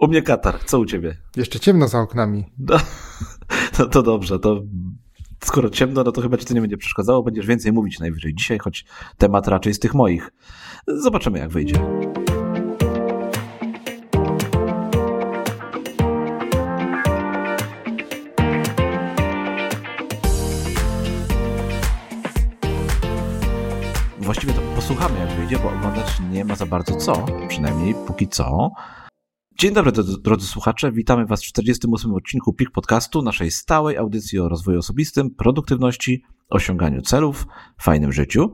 U mnie katar, co u ciebie? Jeszcze ciemno za oknami. No to dobrze, to skoro ciemno, no to chyba ci to nie będzie przeszkadzało, będziesz więcej mówić najwyżej dzisiaj, choć temat raczej z tych moich. Zobaczymy, jak wyjdzie. Właściwie to posłuchamy, jak wyjdzie, bo oglądać nie ma za bardzo co, przynajmniej póki co. Dzień dobry, drodzy słuchacze. Witamy Was w 48. odcinku PIK Podcastu, naszej stałej audycji o rozwoju osobistym, produktywności, osiąganiu celów, fajnym życiu.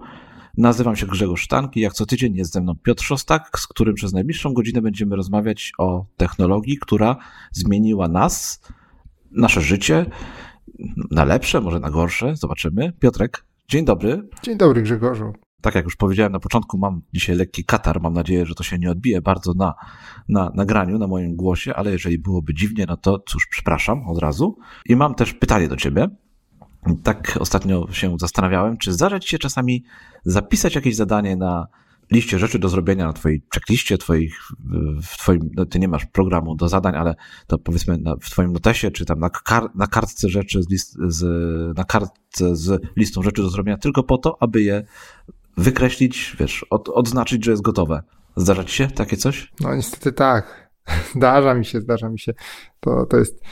Nazywam się Grzegorz Stanke, jak co tydzień jest ze mną Piotr Szostak, z którym przez najbliższą godzinę będziemy rozmawiać o technologii, która zmieniła nas, nasze życie, na lepsze, może na gorsze, zobaczymy. Piotrek, dzień dobry. Dzień dobry, Grzegorzu. Tak jak już powiedziałem na początku, mam dzisiaj lekki katar, mam nadzieję, że to się nie odbije bardzo na nagraniu, na moim głosie, ale jeżeli byłoby dziwnie, no to cóż, przepraszam od razu. I mam też pytanie do ciebie. Tak ostatnio się zastanawiałem, czy zdarza ci się czasami zapisać jakieś zadanie na liście rzeczy do zrobienia, na twojej checkliście, no ty nie masz programu do zadań, ale to powiedzmy w twoim notesie, czy tam na kartce rzeczy, na kartce z listą rzeczy do zrobienia, tylko po to, aby je wykreślić, wiesz, odznaczyć, że jest gotowe. Zdarza ci się takie coś? No niestety tak. Zdarza mi się. To jest...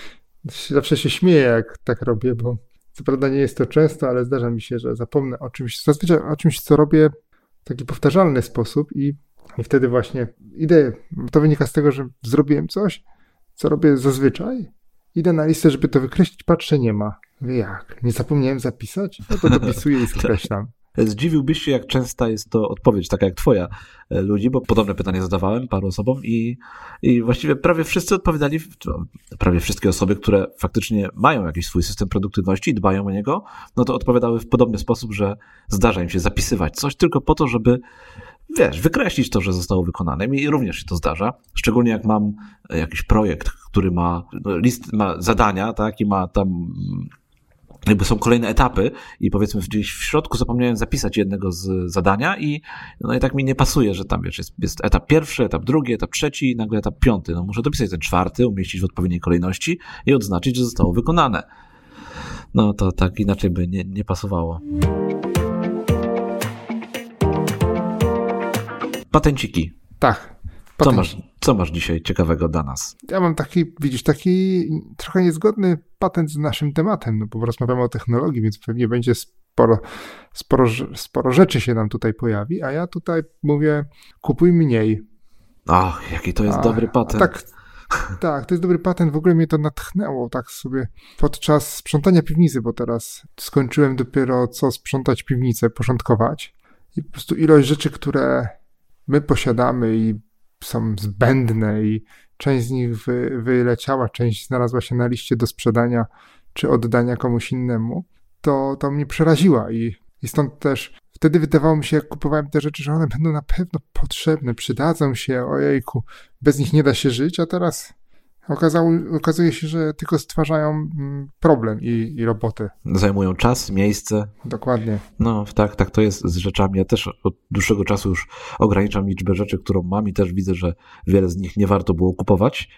Zawsze się śmieję, jak tak robię, bo co prawda nie jest to często, ale zdarza mi się, że zapomnę o czymś, zazwyczaj o czymś, co robię w taki powtarzalny sposób i wtedy właśnie idę. To wynika z tego, że zrobiłem coś, co robię zazwyczaj. Idę na listę, żeby to wykreślić, patrzę, nie ma. Mówię, jak? Nie zapomniałem zapisać? No to dopisuję i skreślam. Zdziwiłbyś się, jak częsta jest to odpowiedź, taka jak twoja, ludzi, bo podobne pytanie zadawałem paru osobom i właściwie prawie wszyscy odpowiadali, prawie wszystkie osoby, które faktycznie mają jakiś swój system produktywności i dbają o niego, no to odpowiadały w podobny sposób, że zdarza im się zapisywać coś tylko po to, żeby, wiesz, wykreślić to, że zostało wykonane. Mi również się to zdarza, szczególnie jak mam jakiś projekt, który ma list, ma zadania, tak, i ma tam... jakby są kolejne etapy i powiedzmy gdzieś w środku zapomniałem zapisać jednego z zadania i tak mi nie pasuje, że tam wiesz, jest etap pierwszy, etap drugi, etap trzeci i nagle etap piąty. No muszę dopisać ten czwarty, umieścić w odpowiedniej kolejności i odznaczyć, że zostało wykonane. No to tak inaczej by nie pasowało. Patenciki. Tak. Co masz dzisiaj ciekawego dla nas? Ja mam taki trochę niezgodny patent z naszym tematem, no bo rozmawiamy o technologii, więc pewnie będzie sporo rzeczy się nam tutaj pojawi, a ja tutaj mówię, kupuj mniej. Ach, jaki to jest dobry patent. Tak, to jest dobry patent. W ogóle mnie to natchnęło tak sobie podczas sprzątania piwnicy, bo teraz skończyłem dopiero co sprzątać piwnicę, porządkować i po prostu ilość rzeczy, które my posiadamy i są zbędne i część z nich wyleciała, część znalazła się na liście do sprzedania czy oddania komuś innemu, to mnie przeraziła i stąd też wtedy wydawało mi się, jak kupowałem te rzeczy, że one będą na pewno potrzebne, przydadzą się, ojejku, bez nich nie da się żyć, a teraz okazuje się, że tylko stwarzają problem i roboty. Zajmują czas, miejsce. Dokładnie. No tak to jest z rzeczami. Ja też od dłuższego czasu już ograniczam liczbę rzeczy, którą mam i też widzę, że wiele z nich nie warto było kupować.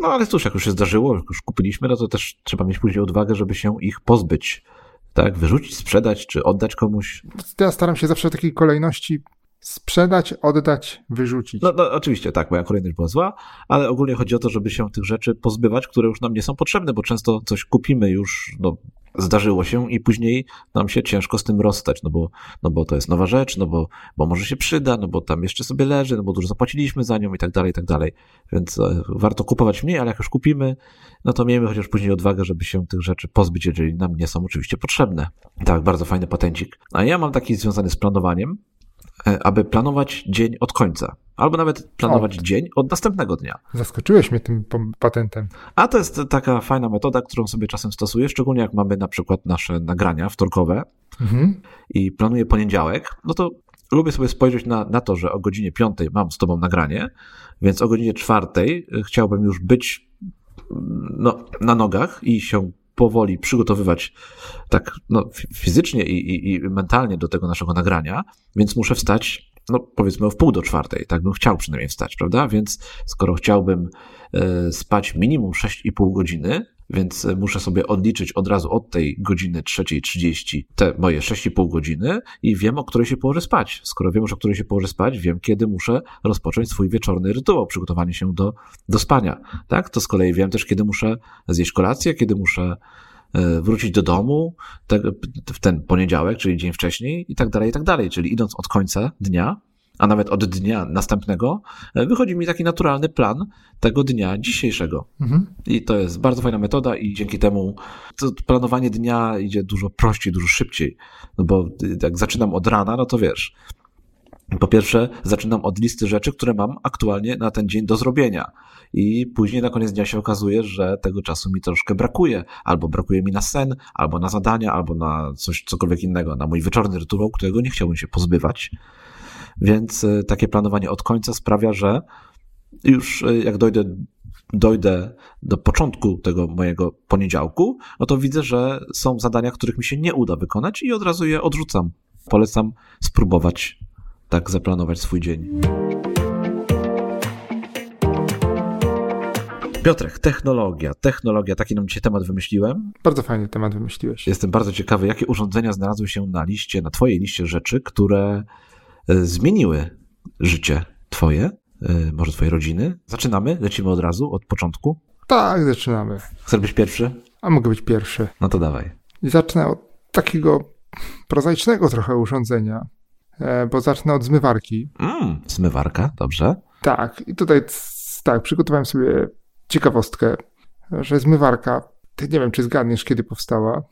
No ale cóż, jak już się zdarzyło, jak już kupiliśmy, no to też trzeba mieć później odwagę, żeby się ich pozbyć. Tak, wyrzucić, sprzedać czy oddać komuś. Ja staram się zawsze w takiej kolejności sprzedać, oddać, wyrzucić. No oczywiście, tak, moja kolejność była zła, ale ogólnie chodzi o to, żeby się tych rzeczy pozbywać, które już nam nie są potrzebne, bo często coś kupimy już, no zdarzyło się i później nam się ciężko z tym rozstać, no bo to jest nowa rzecz, no bo może się przyda, no bo tam jeszcze sobie leży, no bo dużo zapłaciliśmy za nią i tak dalej. Więc warto kupować mniej, ale jak już kupimy, no to miejmy chociaż później odwagę, żeby się tych rzeczy pozbyć, jeżeli nam nie są oczywiście potrzebne. Tak, bardzo fajny patencik. A ja mam taki związany z planowaniem, aby planować dzień od końca. Albo nawet planować dzień od następnego dnia. Zaskoczyłeś mnie tym patentem. A to jest taka fajna metoda, którą sobie czasem stosuję, szczególnie jak mamy na przykład nasze nagrania wtorkowe i planuję poniedziałek, no to lubię sobie spojrzeć na to, że o godzinie 5 mam z tobą nagranie, więc o godzinie 4 chciałbym już być na nogach i się powoli przygotowywać tak fizycznie i mentalnie do tego naszego nagrania, więc muszę wstać no powiedzmy o wpół do czwartej, tak bym chciał przynajmniej wstać, prawda? Więc skoro chciałbym spać minimum 6,5 godziny, więc muszę sobie odliczyć od razu od tej godziny 3:30 te moje 6,5 godziny i wiem, o której się położę spać. Skoro wiem już, o której się położę spać, wiem, kiedy muszę rozpocząć swój wieczorny rytuał, przygotowanie się do spania. Tak? To z kolei wiem też, kiedy muszę zjeść kolację, kiedy muszę wrócić do domu w ten poniedziałek, czyli dzień wcześniej i tak dalej, czyli idąc od końca dnia, a nawet od dnia następnego, wychodzi mi taki naturalny plan tego dnia dzisiejszego. Mhm. I to jest bardzo fajna metoda i dzięki temu to planowanie dnia idzie dużo prościej, dużo szybciej, no bo jak zaczynam od rana, no to wiesz, po pierwsze zaczynam od listy rzeczy, które mam aktualnie na ten dzień do zrobienia i później na koniec dnia się okazuje, że tego czasu mi troszkę brakuje, albo brakuje mi na sen, albo na zadania, albo na cokolwiek innego, na mój wieczorny rytuał, którego nie chciałbym się pozbywać. Więc takie planowanie od końca sprawia, że już jak dojdę do początku tego mojego poniedziałku, no to widzę, że są zadania, których mi się nie uda wykonać i od razu je odrzucam. Polecam spróbować tak zaplanować swój dzień. Piotrek, technologia, taki nam dzisiaj temat wymyśliłem. Bardzo fajny temat wymyśliłeś. Jestem bardzo ciekawy, jakie urządzenia znalazły się na twojej liście rzeczy, które zmieniły życie twoje, może twojej rodziny. Zaczynamy? Lecimy od razu, od początku? Tak, zaczynamy. Chcesz być pierwszy? A mogę być pierwszy. No to dawaj. Zacznę od takiego prozaicznego trochę urządzenia, bo zacznę od zmywarki. Zmywarka, dobrze. Tak, i tutaj tak, przygotowałem sobie ciekawostkę, że zmywarka, ty nie wiem, czy zgadniesz, kiedy powstała,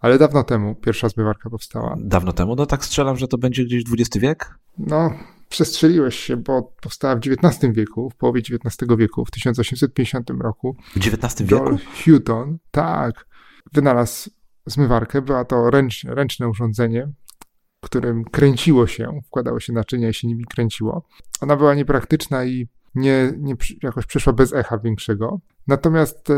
ale dawno temu pierwsza zmywarka powstała. Dawno temu? No tak strzelam, że to będzie gdzieś XX wiek? No, przestrzeliłeś się, bo powstała w XIX wieku, w połowie XIX wieku, w 1850 roku. W XIX wieku? Dol Houghton, tak, wynalazł zmywarkę. Była to ręczne urządzenie, którym kręciło się, wkładało się naczynia i się nimi kręciło. Ona była niepraktyczna i nie jakoś przeszła bez echa większego. Natomiast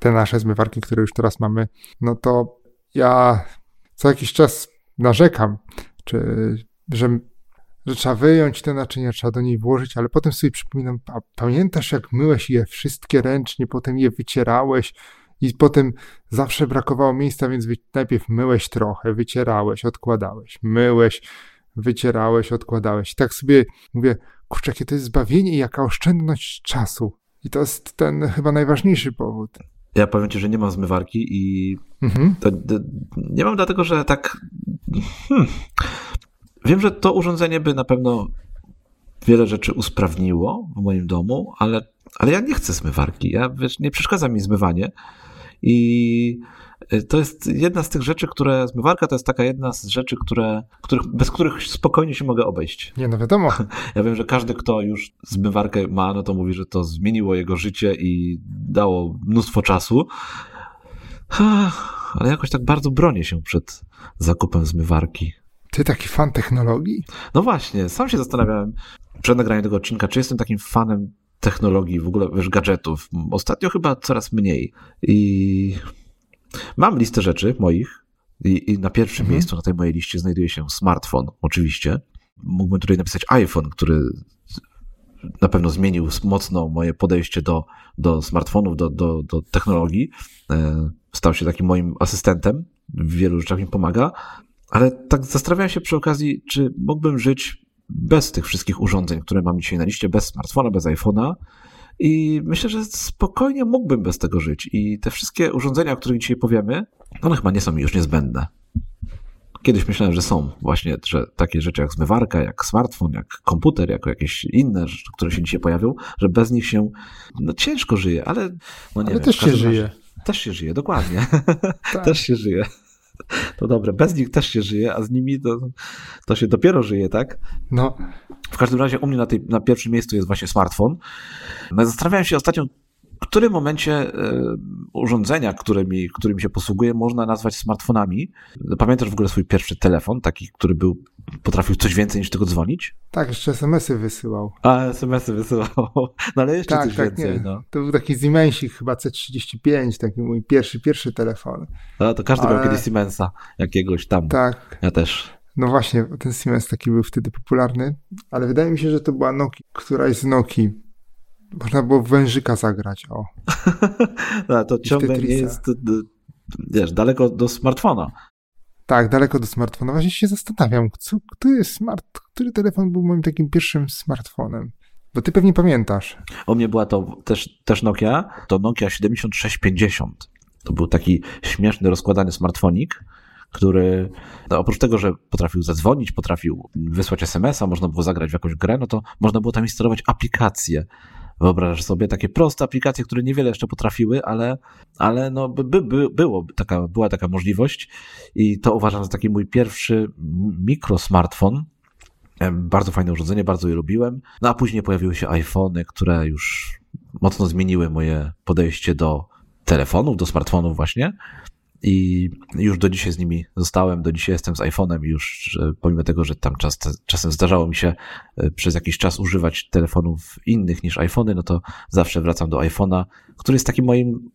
te nasze zmywarki, które już teraz mamy, no to ja co jakiś czas narzekam, że trzeba wyjąć te naczynia, trzeba do niej włożyć, ale potem sobie przypominam, a pamiętasz, jak myłeś je wszystkie ręcznie, potem je wycierałeś i potem zawsze brakowało miejsca, więc najpierw myłeś trochę, wycierałeś, odkładałeś, myłeś, wycierałeś, odkładałeś. I tak sobie mówię, kurczę, jakie to jest zbawienie i jaka oszczędność czasu. I to jest ten chyba najważniejszy powód. Ja powiem ci, że nie mam zmywarki i to nie mam dlatego, że tak... Wiem, że to urządzenie by na pewno wiele rzeczy usprawniło w moim domu, ale ja nie chcę zmywarki. Ja, wiesz, nie przeszkadza mi zmywanie i to jest jedna z tych rzeczy, które... Zmywarka to jest taka jedna z rzeczy, bez których spokojnie się mogę obejść. Nie, no wiadomo. Ja wiem, że każdy, kto już zmywarkę ma, no to mówi, że to zmieniło jego życie i dało mnóstwo czasu. Ale jakoś tak bardzo bronię się przed zakupem zmywarki. Ty taki fan technologii? No właśnie, sam się zastanawiałem przed nagraniem tego odcinka, czy jestem takim fanem technologii, w ogóle, wiesz, gadżetów. Ostatnio chyba coraz mniej. I... Mam listę rzeczy moich i na pierwszym miejscu na tej mojej liście znajduje się smartfon, oczywiście. Mógłbym tutaj napisać iPhone, który na pewno zmienił mocno moje podejście do smartfonów, do technologii. Stał się takim moim asystentem, w wielu rzeczach mi pomaga, ale tak zastanawiałem się przy okazji, czy mógłbym żyć bez tych wszystkich urządzeń, które mam dzisiaj na liście, bez smartfona, bez iPhone'a. I myślę, że spokojnie mógłbym bez tego żyć. I te wszystkie urządzenia, o których dzisiaj powiemy, one chyba nie są mi już niezbędne. Kiedyś myślałem, że są właśnie, że takie rzeczy jak zmywarka, jak smartfon, jak komputer, jako jakieś inne rzeczy, które się dzisiaj pojawią, że bez nich się ciężko żyje, ale... No nie ale wiem, też się żyje. Też się żyje, dokładnie. Tak. Też się żyje. To dobre, bez nich też się żyje, a z nimi to się dopiero żyje, tak? No. W każdym razie u mnie na pierwszym miejscu jest właśnie smartfon. No, zastanawiałem się ostatnio, w którym momencie urządzenia, którymi się posługuję, można nazwać smartfonami. Pamiętasz w ogóle swój pierwszy telefon, taki, który potrafił coś więcej niż tylko dzwonić? Tak, jeszcze SMS-y wysyłał. A, SMS-y wysyłał, no ale jeszcze tak, coś tak, więcej. No. To był taki Siemensik chyba C35, taki mój pierwszy telefon. No, to każdy miał kiedyś Siemensa jakiegoś tam. Tak. Ja też. No właśnie, ten Siemens taki był wtedy popularny, ale wydaje mi się, że to była Nokia, któraś z Nokii. Można było wężyka zagrać, o. No, to ciągle nie jest, wiesz, daleko do smartfona. Tak, daleko do smartfona. Właśnie się zastanawiam, który telefon był moim takim pierwszym smartfonem? Bo ty pewnie pamiętasz. U mnie była to też Nokia, to Nokia 7650. To był taki śmieszny, rozkładany smartfonik, który no oprócz tego, że potrafił zadzwonić, potrafił wysłać SMS-a, można było zagrać w jakąś grę, no to można było tam instalować aplikacje. Wyobrażasz sobie takie proste aplikacje, które niewiele jeszcze potrafiły, ale no była taka możliwość i to uważam za taki mój pierwszy mikrosmartfon. Bardzo fajne urządzenie, bardzo je lubiłem. No a później pojawiły się iPhony, które już mocno zmieniły moje podejście do telefonów, do smartfonów właśnie. I już do dzisiaj z nimi zostałem, do dzisiaj jestem z iPhone'em już, pomimo tego, że tam czasem zdarzało mi się przez jakiś czas używać telefonów innych niż iPhone'y, no to zawsze wracam do iPhone'a, który jest takim moim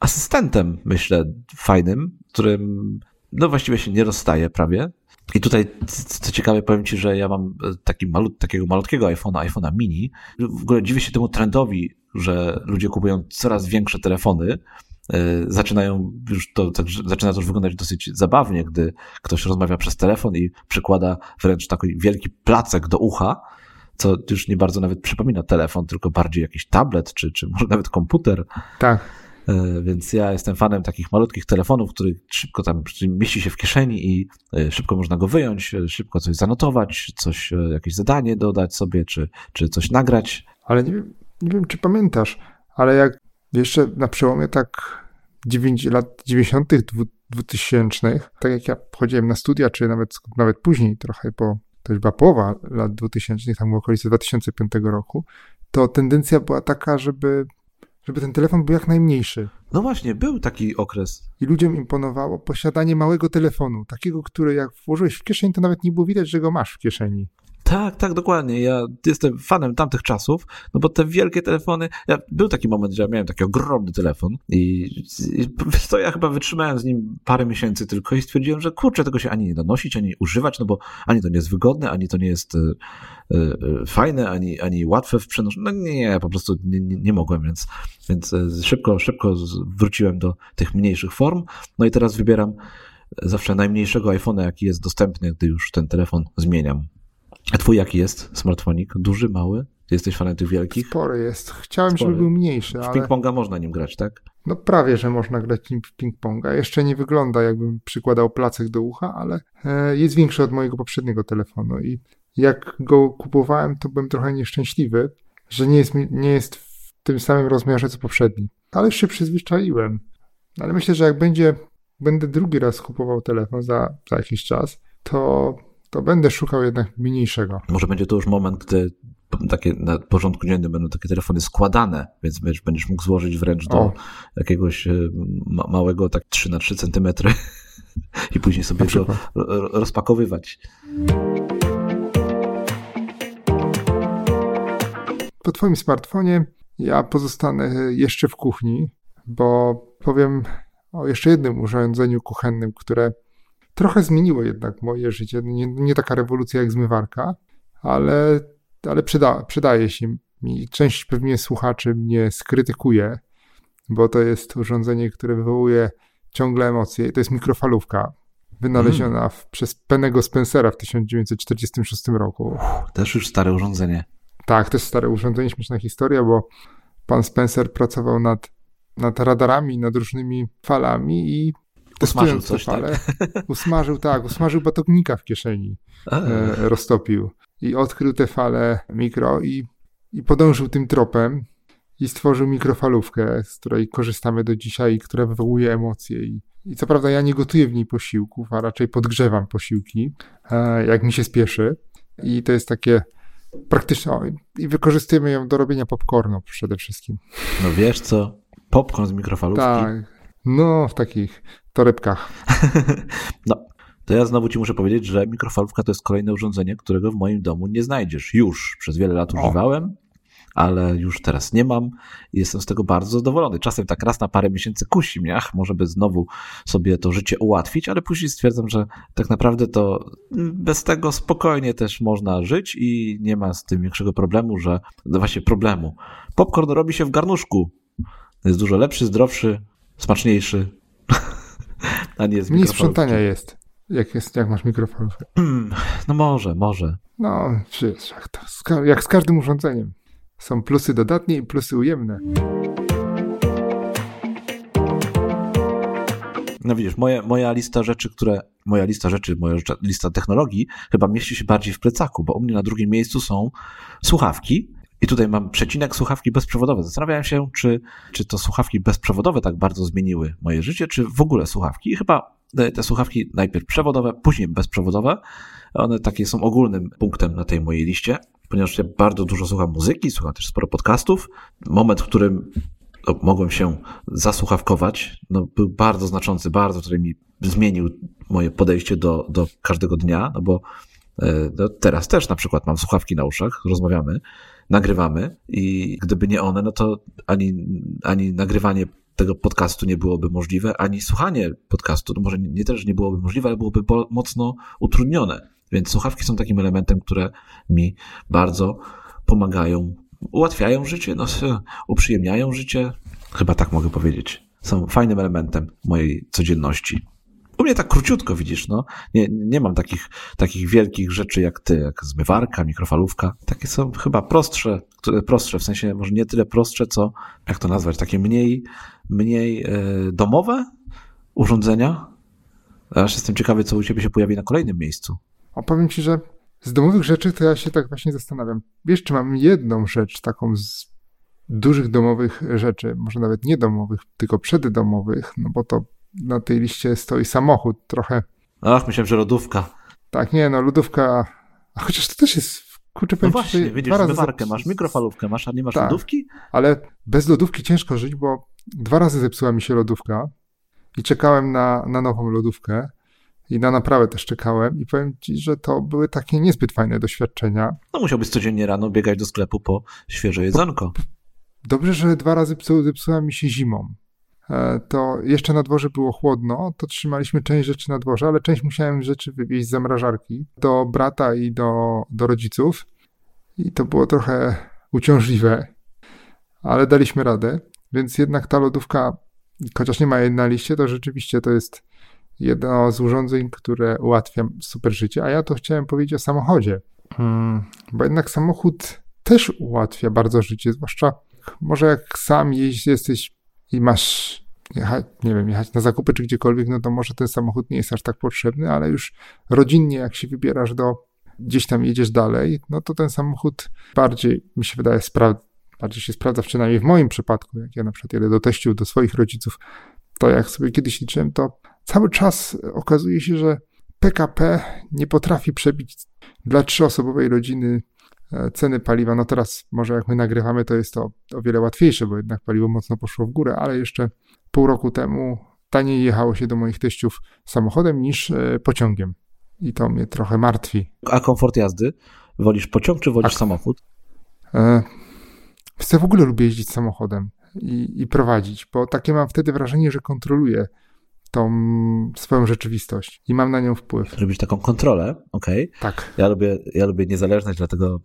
asystentem, myślę, fajnym, którym no właściwie się nie rozstaję prawie. I tutaj, co ciekawe, powiem ci, że ja mam takiego malutkiego iPhone'a mini. W ogóle dziwię się temu trendowi, że ludzie kupują coraz większe telefony, zaczyna to już wyglądać dosyć zabawnie, gdy ktoś rozmawia przez telefon i przykłada wręcz taki wielki placek do ucha, co już nie bardzo nawet przypomina telefon, tylko bardziej jakiś tablet, czy może nawet komputer. Tak. Więc ja jestem fanem takich malutkich telefonów, których szybko tam mieści się w kieszeni i szybko można go wyjąć, szybko coś zanotować, jakieś zadanie dodać sobie, czy coś nagrać. Ale nie wiem, czy pamiętasz, ale jak jeszcze na przełomie tak lat 90., 2000, tak jak ja chodziłem na studia, czy nawet później trochę, bo to już była połowa lat 2000, tam w okolicy 2005 roku, to tendencja była taka, żeby ten telefon był jak najmniejszy. No właśnie, był taki okres. I ludziom imponowało posiadanie małego telefonu, takiego, który jak włożyłeś w kieszeń, to nawet nie było widać, że go masz w kieszeni. Tak, dokładnie. Ja jestem fanem tamtych czasów, no bo te wielkie telefony... Był taki moment, że ja miałem taki ogromny telefon i to ja chyba wytrzymałem z nim parę miesięcy tylko i stwierdziłem, że kurczę, tego się ani nie da nosić, ani używać, no bo ani to nie jest wygodne, ani to nie jest fajne, ani łatwe w przenoszeniu. No nie, po prostu nie mogłem, więc szybko wróciłem do tych mniejszych form. No i teraz wybieram zawsze najmniejszego iPhone'a, jaki jest dostępny, gdy już ten telefon zmieniam. A twój jaki jest smartfonik? Duży, mały? Ty jesteś fanem tych wielkich? Spory jest. Chciałem, żeby był mniejszy, ale... W ping-ponga można nim grać, tak? No prawie, że można grać nim w ping-ponga. Jeszcze nie wygląda, jakbym przykładał placek do ucha, ale jest większy od mojego poprzedniego telefonu i jak go kupowałem, to byłem trochę nieszczęśliwy, że nie jest w tym samym rozmiarze, co poprzedni. Ale już się przyzwyczaiłem. Ale myślę, że jak będę drugi raz kupował telefon za jakiś czas, to będę szukał jednak mniejszego. Może będzie to już moment, gdy takie na porządku dziennym będą takie telefony składane, więc będziesz mógł złożyć wręcz do jakiegoś małego, tak 3x3 centymetry i później sobie to rozpakowywać. Po twoim smartfonie ja pozostanę jeszcze w kuchni, bo powiem o jeszcze jednym urządzeniu kuchennym, które trochę zmieniło jednak moje życie, nie taka rewolucja jak zmywarka, ale przydaje się mi. Część pewnie słuchaczy mnie skrytykuje, bo to jest urządzenie, które wywołuje ciągle emocje. To jest mikrofalówka, wynaleziona przez Pennego Spencera w 1946 roku. Też już stare urządzenie. Tak, też stare urządzenie, śmieszna historia, bo pan Spencer pracował nad radarami, nad różnymi falami i usmażył coś, fale, tak? Usmażył batognika w kieszeni, roztopił i odkrył te fale mikro i podążył tym tropem i stworzył mikrofalówkę, z której korzystamy do dzisiaj i która wywołuje emocje. I co prawda ja nie gotuję w niej posiłków, a raczej podgrzewam posiłki, jak mi się spieszy i to jest takie praktyczne i wykorzystujemy ją do robienia popcornu przede wszystkim. No wiesz co, popcorn z mikrofalówki? Tak. No, w takich torebkach. No, to ja znowu ci muszę powiedzieć, że mikrofalówka to jest kolejne urządzenie, którego w moim domu nie znajdziesz. Już przez wiele lat używałem, ale już teraz nie mam i jestem z tego bardzo zadowolony. Czasem tak raz na parę miesięcy kusi mnie, może by znowu sobie to życie ułatwić, ale później stwierdzam, że tak naprawdę to bez tego spokojnie też można żyć i nie ma z tym większego problemu, że właśnie problemu. Popcorn robi się w garnuszku. Jest dużo lepszy, zdrowszy, smaczniejszy. A nie z mikrofalówki. Mniej sprzątania jest, jak masz mikrofalówkę. No może. No, przecież jak z każdym urządzeniem. Są plusy dodatnie i plusy ujemne. No widzisz, moja lista technologii chyba mieści się bardziej w plecaku, bo u mnie na drugim miejscu są słuchawki. I tutaj mam przecinek słuchawki bezprzewodowe. Zastanawiałem się, czy to słuchawki bezprzewodowe tak bardzo zmieniły moje życie, czy w ogóle słuchawki. I chyba te słuchawki najpierw przewodowe, później bezprzewodowe. One takie są ogólnym punktem na tej mojej liście, ponieważ ja bardzo dużo słucham muzyki, słucham też sporo podcastów. Moment, w którym mogłem się zasłuchawkować, był bardzo znaczący, który mi zmienił moje podejście do każdego dnia, bo teraz też na przykład mam słuchawki na uszach, rozmawiamy, nagrywamy i gdyby nie one, to ani nagrywanie tego podcastu nie byłoby możliwe, ani słuchanie podcastu, może nie też nie byłoby możliwe, ale byłoby mocno utrudnione. Więc słuchawki są takim elementem, które mi bardzo pomagają, ułatwiają życie, uprzyjemniają życie. Chyba tak mogę powiedzieć. Są fajnym elementem mojej codzienności. U mnie tak króciutko, widzisz, Nie mam takich wielkich rzeczy jak ty, jak zmywarka, mikrofalówka. Takie są chyba prostsze, w sensie może nie tyle prostsze, co, jak to nazwać, takie mniej domowe urządzenia. Aż jestem ciekawy, co u ciebie się pojawi na kolejnym miejscu. Opowiem ci, że z domowych rzeczy to ja się tak właśnie zastanawiam. Wiesz, czy mam jedną rzecz taką z dużych domowych rzeczy, może nawet nie domowych, tylko przeddomowych, bo to na tej liście stoi samochód trochę. Myślałem, że lodówka. Tak, lodówka. A chociaż to też jest, powiem, widzisz, zmywarkę masz, mikrofalówkę masz, a nie masz lodówki? Ale bez lodówki ciężko żyć, bo 2 razy zepsuła mi się lodówka i czekałem na nową lodówkę i na naprawę też czekałem i powiem ci, że to były takie niezbyt fajne doświadczenia. Musiałbyś codziennie rano biegać do sklepu po świeże jedzonko. Dobrze, że 2 razy zepsuła mi się zimą. To jeszcze na dworze było chłodno, to trzymaliśmy część rzeczy na dworze, ale część musiałem rzeczy wywieźć z zamrażarki do brata i do rodziców i to było trochę uciążliwe, ale daliśmy radę, więc jednak ta lodówka, chociaż nie ma jej na liście, to rzeczywiście to jest jedno z urządzeń, które ułatwia super życie, a ja to chciałem powiedzieć o samochodzie, bo jednak samochód też ułatwia bardzo życie, zwłaszcza może jak sam jesteś i masz jechać na zakupy czy gdziekolwiek, to może ten samochód nie jest aż tak potrzebny, ale już rodzinnie jak się wybierasz gdzieś tam jedziesz dalej, to ten samochód bardziej mi się wydaje bardziej się sprawdza, przynajmniej w moim przypadku, jak ja na przykład jedę do teściów, do swoich rodziców, to jak sobie kiedyś liczyłem, to cały czas okazuje się, że PKP nie potrafi przebić dla 3-osobowej rodziny ceny paliwa. Teraz może jak my nagrywamy, to jest to o wiele łatwiejsze, bo jednak paliwo mocno poszło w górę, ale jeszcze pół roku temu taniej jechało się do moich teściów samochodem niż pociągiem. I to mnie trochę martwi. A komfort jazdy? Wolisz pociąg czy wolisz samochód? Ja w ogóle lubię jeździć samochodem i prowadzić, bo takie mam wtedy wrażenie, że kontroluję tą swoją rzeczywistość i mam na nią wpływ. Lubisz taką kontrolę, okej. Okay. Tak. Ja lubię niezależność, dlatego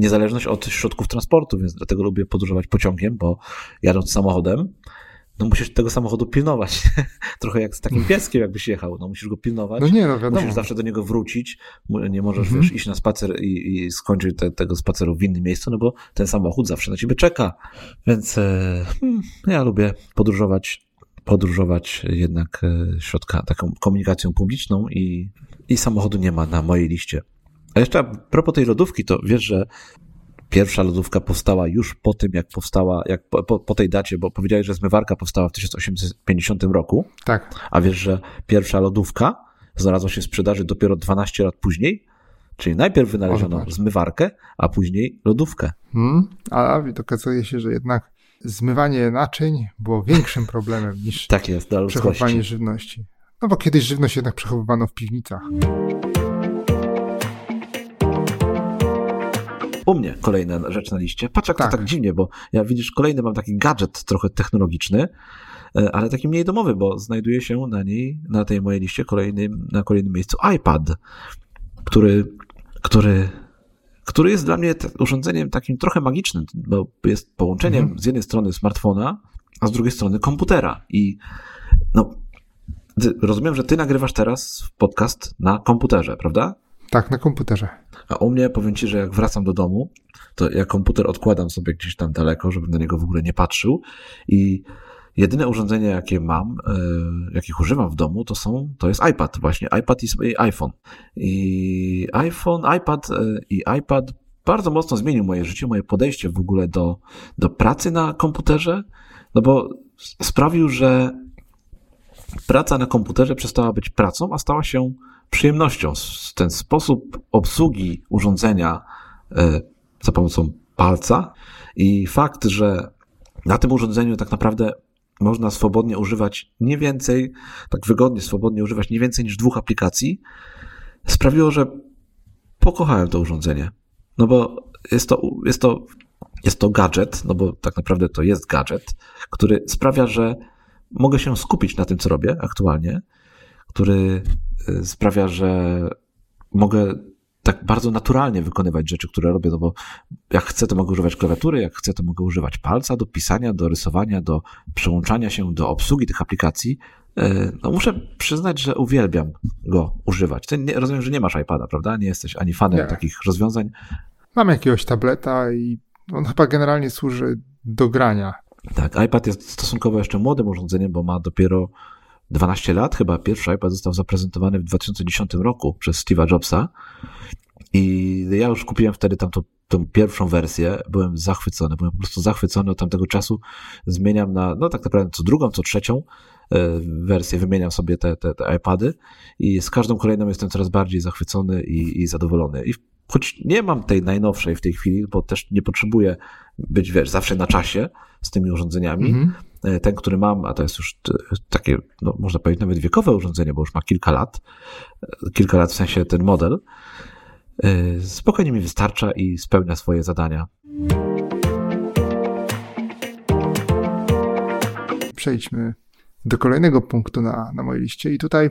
niezależność od środków transportu, więc dlatego lubię podróżować pociągiem, bo jadąc samochodem, musisz tego samochodu pilnować. Trochę jak z takim pieskiem, jakbyś jechał. Musisz go pilnować, wiadomo. Musisz zawsze do niego wrócić, nie możesz iść na spacer i skończyć tego spaceru w innym miejscu, bo ten samochód zawsze na ciebie czeka. Więc ja lubię podróżować jednak taką komunikacją publiczną i samochodu nie ma na mojej liście. A jeszcze a propos tej lodówki, to wiesz, że pierwsza lodówka powstała już po tym, jak powstała, po tej dacie, bo powiedziałeś, że zmywarka powstała w 1850 roku. Tak. A wiesz, że pierwsza lodówka znalazła się w sprzedaży dopiero 12 lat później? Czyli najpierw wynaleziono zmywarkę, a później lodówkę. A okazuje się, że jednak zmywanie naczyń było większym problemem niż przechowywanie żywności. Bo kiedyś żywność jednak przechowywano w piwnicach. u mnie kolejna rzecz na liście. Patrz, jak to tak dziwnie, bo ja widzisz, kolejny mam taki gadżet trochę technologiczny, ale taki mniej domowy, bo znajduje się na niej, na tej mojej liście na kolejnym miejscu iPad, który jest dla mnie urządzeniem takim trochę magicznym, bo jest połączeniem z jednej strony smartfona, a z drugiej strony komputera. I no, rozumiem, że ty nagrywasz teraz podcast na komputerze, prawda? Tak, na komputerze. A u mnie, powiem ci, że jak wracam do domu, to ja komputer odkładam sobie gdzieś tam daleko, żebym na niego w ogóle nie patrzył. I jedyne urządzenie, jakie mam, jakich używam w domu, to jest iPad właśnie. iPad i iPhone. I iPhone, iPad i iPad bardzo mocno zmienił moje życie, moje podejście w ogóle do pracy na komputerze, no bo sprawił, że praca na komputerze przestała być pracą, a stała się przyjemnością. Ten sposób obsługi urządzenia za pomocą palca i fakt, że na tym urządzeniu tak naprawdę można swobodnie używać nie więcej, tak wygodnie, swobodnie używać nie więcej niż 2 aplikacji, sprawiło, że pokochałem to urządzenie. No bo jest to gadżet, no bo tak naprawdę to jest gadżet, który sprawia, że mogę się skupić na tym, co robię aktualnie, który sprawia, że mogę tak bardzo naturalnie wykonywać rzeczy, które robię, no bo jak chcę, to mogę używać klawiatury, jak chcę, to mogę używać palca do pisania, do rysowania, do przełączania się, do obsługi tych aplikacji. No muszę przyznać, że uwielbiam go używać. Ty rozumiem, że nie masz iPada, prawda? Nie jesteś ani fanem takich rozwiązań. Mam jakiegoś tableta i on chyba generalnie służy do grania. Tak, iPad jest stosunkowo jeszcze młodym urządzeniem, bo ma dopiero 12 lat chyba. Pierwszy iPad został zaprezentowany w 2010 roku przez Steve'a Jobsa i ja już kupiłem wtedy tą pierwszą wersję. Byłem po prostu zachwycony. Od tamtego czasu zmieniam no tak naprawdę co drugą, co trzecią wersję, wymieniam sobie te iPady i z każdą kolejną jestem coraz bardziej zachwycony i zadowolony. I choć nie mam tej najnowszej w tej chwili, bo też nie potrzebuję być, zawsze na czasie z tymi urządzeniami. Ten, który mam, a to jest już takie, no, można powiedzieć, nawet wiekowe urządzenie, bo już ma kilka lat w sensie ten model, spokojnie mi wystarcza i spełnia swoje zadania. Przejdźmy do kolejnego punktu na mojej liście i tutaj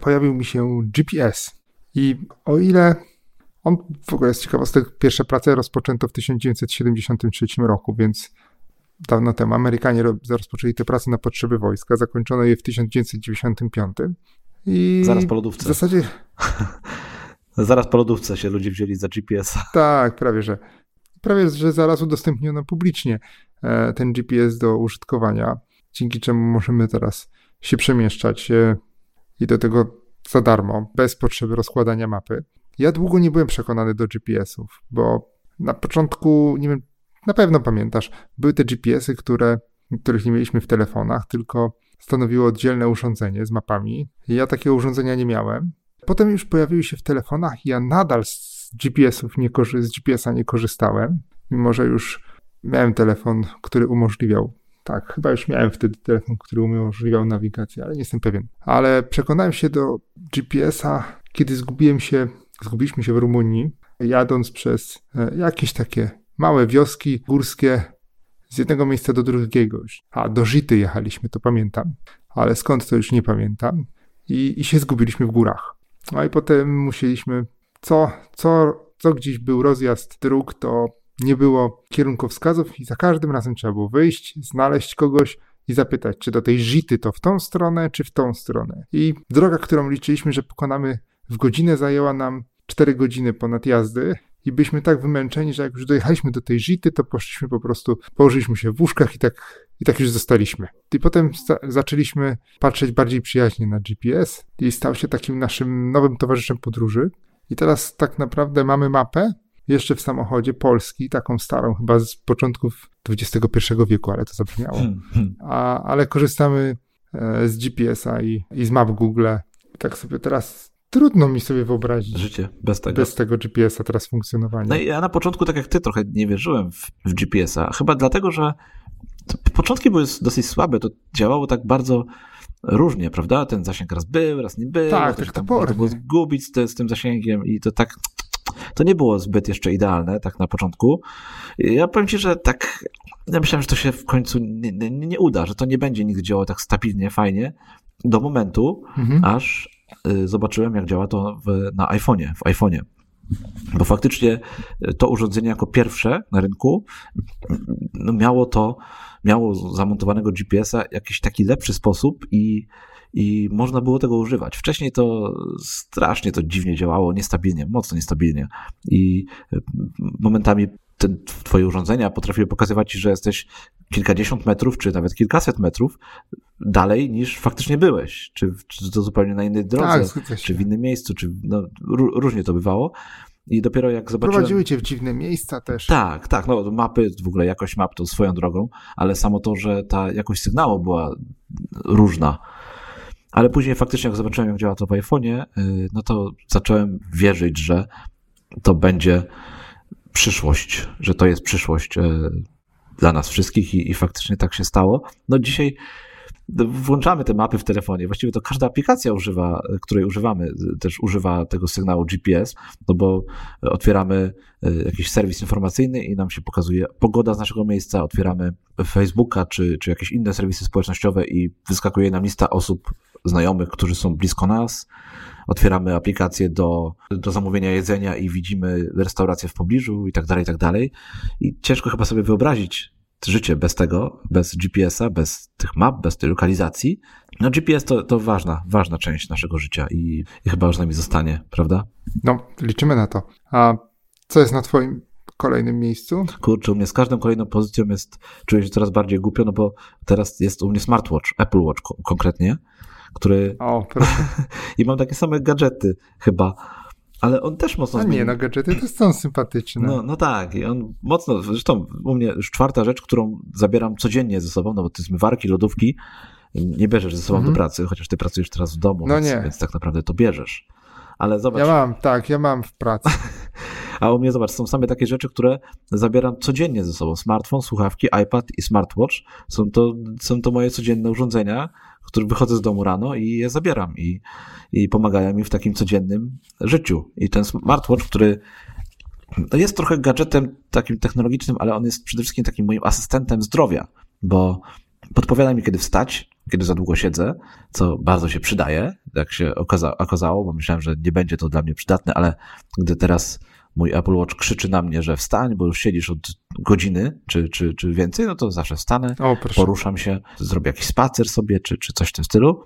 pojawił mi się GPS. I o ile on w ogóle jest ciekawostek, pierwsze prace rozpoczęto w 1973 roku, więc dawno temu Amerykanie rozpoczęli te prace na potrzeby wojska, zakończono je w 1995. I zaraz po lodówce. W zasadzie... zaraz po lodówce się ludzie wzięli za GPS-a. Tak, prawie że zaraz udostępniono publicznie ten GPS do użytkowania, dzięki czemu możemy teraz się przemieszczać i do tego za darmo, bez potrzeby rozkładania mapy. Ja długo nie byłem przekonany do GPS-ów, bo na początku, nie wiem, na pewno pamiętasz, były te GPS-y, których nie mieliśmy w telefonach, tylko stanowiło oddzielne urządzenie z mapami. Ja takiego urządzenia nie miałem. Potem już pojawiły się w telefonach i ja nadal z GPS-a nie korzystałem, mimo że już miałem telefon, który umożliwiał. Tak, chyba już miałem wtedy telefon, który umożliwiał nawigację, ale nie jestem pewien. Ale przekonałem się do GPS-a, kiedy zgubiliśmy się w Rumunii, jadąc przez jakieś takie małe wioski górskie z jednego miejsca do drugiego. A do Żity jechaliśmy, to pamiętam, ale skąd to już nie pamiętam. I się zgubiliśmy w górach. No i potem musieliśmy, co gdzieś był rozjazd dróg, to nie było kierunkowskazów i za każdym razem trzeba było wyjść, znaleźć kogoś i zapytać, czy do tej Żity to w tą stronę, czy w tą stronę. I droga, którą liczyliśmy, że pokonamy w godzinę, zajęła nam 4 godziny ponad jazdy i byliśmy tak wymęczeni, że jak już dojechaliśmy do tej Żity, to poszliśmy po prostu, położyliśmy się w łóżkach i tak już zostaliśmy. I potem zaczęliśmy patrzeć bardziej przyjaźnie na GPS i stał się takim naszym nowym towarzyszem podróży. I teraz tak naprawdę mamy mapę jeszcze w samochodzie Polski, taką starą chyba z początków XXI wieku, ale to zabrzmiało. Ale korzystamy z GPS-a i z map Google. Tak sobie teraz trudno mi sobie wyobrazić życie bez tego GPS-a teraz funkcjonowania. No i ja na początku, tak jak ty, trochę nie wierzyłem w GPS-a. Chyba dlatego, że początki były dosyć słabe, to działało tak bardzo różnie, prawda? Ten zasięg raz był, raz nie był. Tak, to było zgubić z tym zasięgiem i to tak... To nie było zbyt jeszcze idealne, tak na początku. Ja powiem ci, że tak, ja myślałem, że to się w końcu nie uda, że to nie będzie nigdy działało tak stabilnie, fajnie, do momentu, aż zobaczyłem, jak działa to na iPhone'ie, w iPhone'ie. Bo faktycznie to urządzenie jako pierwsze na rynku miało zamontowanego GPS-a jakiś taki lepszy sposób i można było tego używać. Wcześniej to strasznie to dziwnie działało, niestabilnie, mocno niestabilnie i momentami twoje urządzenia potrafiły pokazywać ci, że jesteś kilkadziesiąt metrów, czy nawet kilkaset metrów dalej niż faktycznie byłeś, czy to zupełnie na innej drodze, tak, czy w innym miejscu, czy różnie to bywało. I dopiero jak zobaczyłem... Prowadziły cię w dziwne miejsca też. Tak, no mapy, w ogóle jakość map to swoją drogą, ale samo to, że ta jakość sygnału była różna. Ale później faktycznie jak zobaczyłem, jak działa to w iPhone'ie, no to zacząłem wierzyć, że to będzie przyszłość, że to jest przyszłość dla nas wszystkich i faktycznie tak się stało. No dzisiaj włączamy te mapy w telefonie. Właściwie to każda aplikacja, której używamy, też używa tego sygnału GPS, no bo otwieramy jakiś serwis informacyjny i nam się pokazuje pogoda z naszego miejsca, otwieramy Facebooka czy jakieś inne serwisy społecznościowe i wyskakuje nam lista osób znajomych, którzy są blisko nas. Otwieramy aplikację do zamówienia jedzenia i widzimy restaurację w pobliżu i tak dalej, i tak dalej. I ciężko chyba sobie wyobrazić życie bez tego, bez GPS-a, bez tych map, bez tej lokalizacji. No GPS to ważna część naszego życia i chyba już z nami zostanie, prawda? No, liczymy na to. A co jest na twoim kolejnym miejscu? Kurczę, u mnie z każdą kolejną pozycją czuję się coraz bardziej głupio, no bo teraz jest u mnie smartwatch, Apple Watch konkretnie, który... O, proszę. I mam takie same gadżety chyba, ale on też mocno... No nie, no gadżety też są sympatyczne. No tak, i on mocno... Zresztą u mnie już czwarta rzecz, którą zabieram codziennie ze sobą, no bo to zmywarki, lodówki, nie bierzesz ze sobą do pracy, chociaż ty pracujesz teraz w domu, więc tak naprawdę to bierzesz. Ale zobacz... Ja mam w pracy. A u mnie, zobacz, są same takie rzeczy, które zabieram codziennie ze sobą. Smartfon, słuchawki, iPad i smartwatch. Są to moje codzienne urządzenia, które wychodzę z domu rano i je zabieram i pomagają mi w takim codziennym życiu. I ten smartwatch, który jest trochę gadżetem takim technologicznym, ale on jest przede wszystkim takim moim asystentem zdrowia, bo podpowiada mi, kiedy wstać, kiedy za długo siedzę, co bardzo się przydaje, jak się okazało, bo myślałem, że nie będzie to dla mnie przydatne, ale gdy teraz mój Apple Watch krzyczy na mnie, że wstań, bo już siedzisz od godziny czy więcej, no to zawsze wstanę, poruszam się, zrobię jakiś spacer sobie czy coś w tym stylu.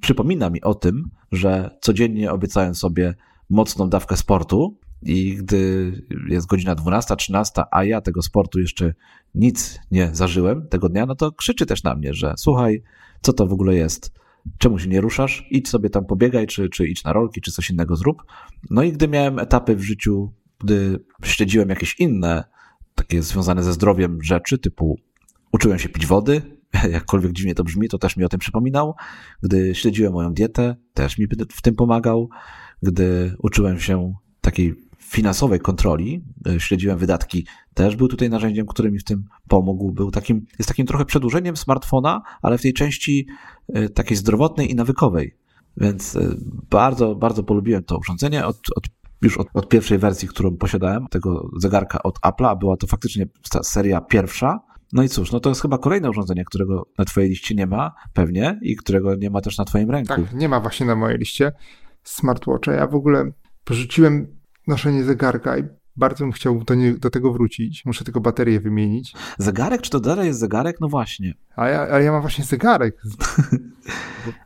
Przypomina mi o tym, że codziennie obiecałem sobie mocną dawkę sportu i gdy jest godzina 12, 13, a ja tego sportu jeszcze nic nie zażyłem tego dnia, no to krzyczy też na mnie, że słuchaj, co to w ogóle jest? Czemu się nie ruszasz? Idź sobie tam pobiegaj, czy idź na rolki, czy coś innego zrób. No i gdy miałem etapy w życiu, gdy śledziłem jakieś inne, takie związane ze zdrowiem rzeczy, typu uczyłem się pić wody, jakkolwiek dziwnie to brzmi, to też mi o tym przypominał. Gdy śledziłem moją dietę, też mi w tym pomagał. Gdy uczyłem się takiej finansowej kontroli, śledziłem wydatki, też był tutaj narzędziem, który mi w tym pomógł. Jest takim trochę przedłużeniem smartfona, ale w tej części takiej zdrowotnej i nawykowej. Więc bardzo, bardzo polubiłem to urządzenie. Już od pierwszej wersji, którą posiadałem, tego zegarka od Apple'a, była to faktycznie ta seria pierwsza. No i cóż, no to jest chyba kolejne urządzenie, którego na twojej liście nie ma pewnie i którego nie ma też na twoim ręku. Tak, nie ma właśnie na mojej liście smartwatcha. Ja w ogóle porzuciłem noszenie zegarka i bardzo bym chciał do tego wrócić. Muszę tylko baterię wymienić. Zegarek? Czy to dalej jest zegarek? No właśnie. A ja mam właśnie zegarek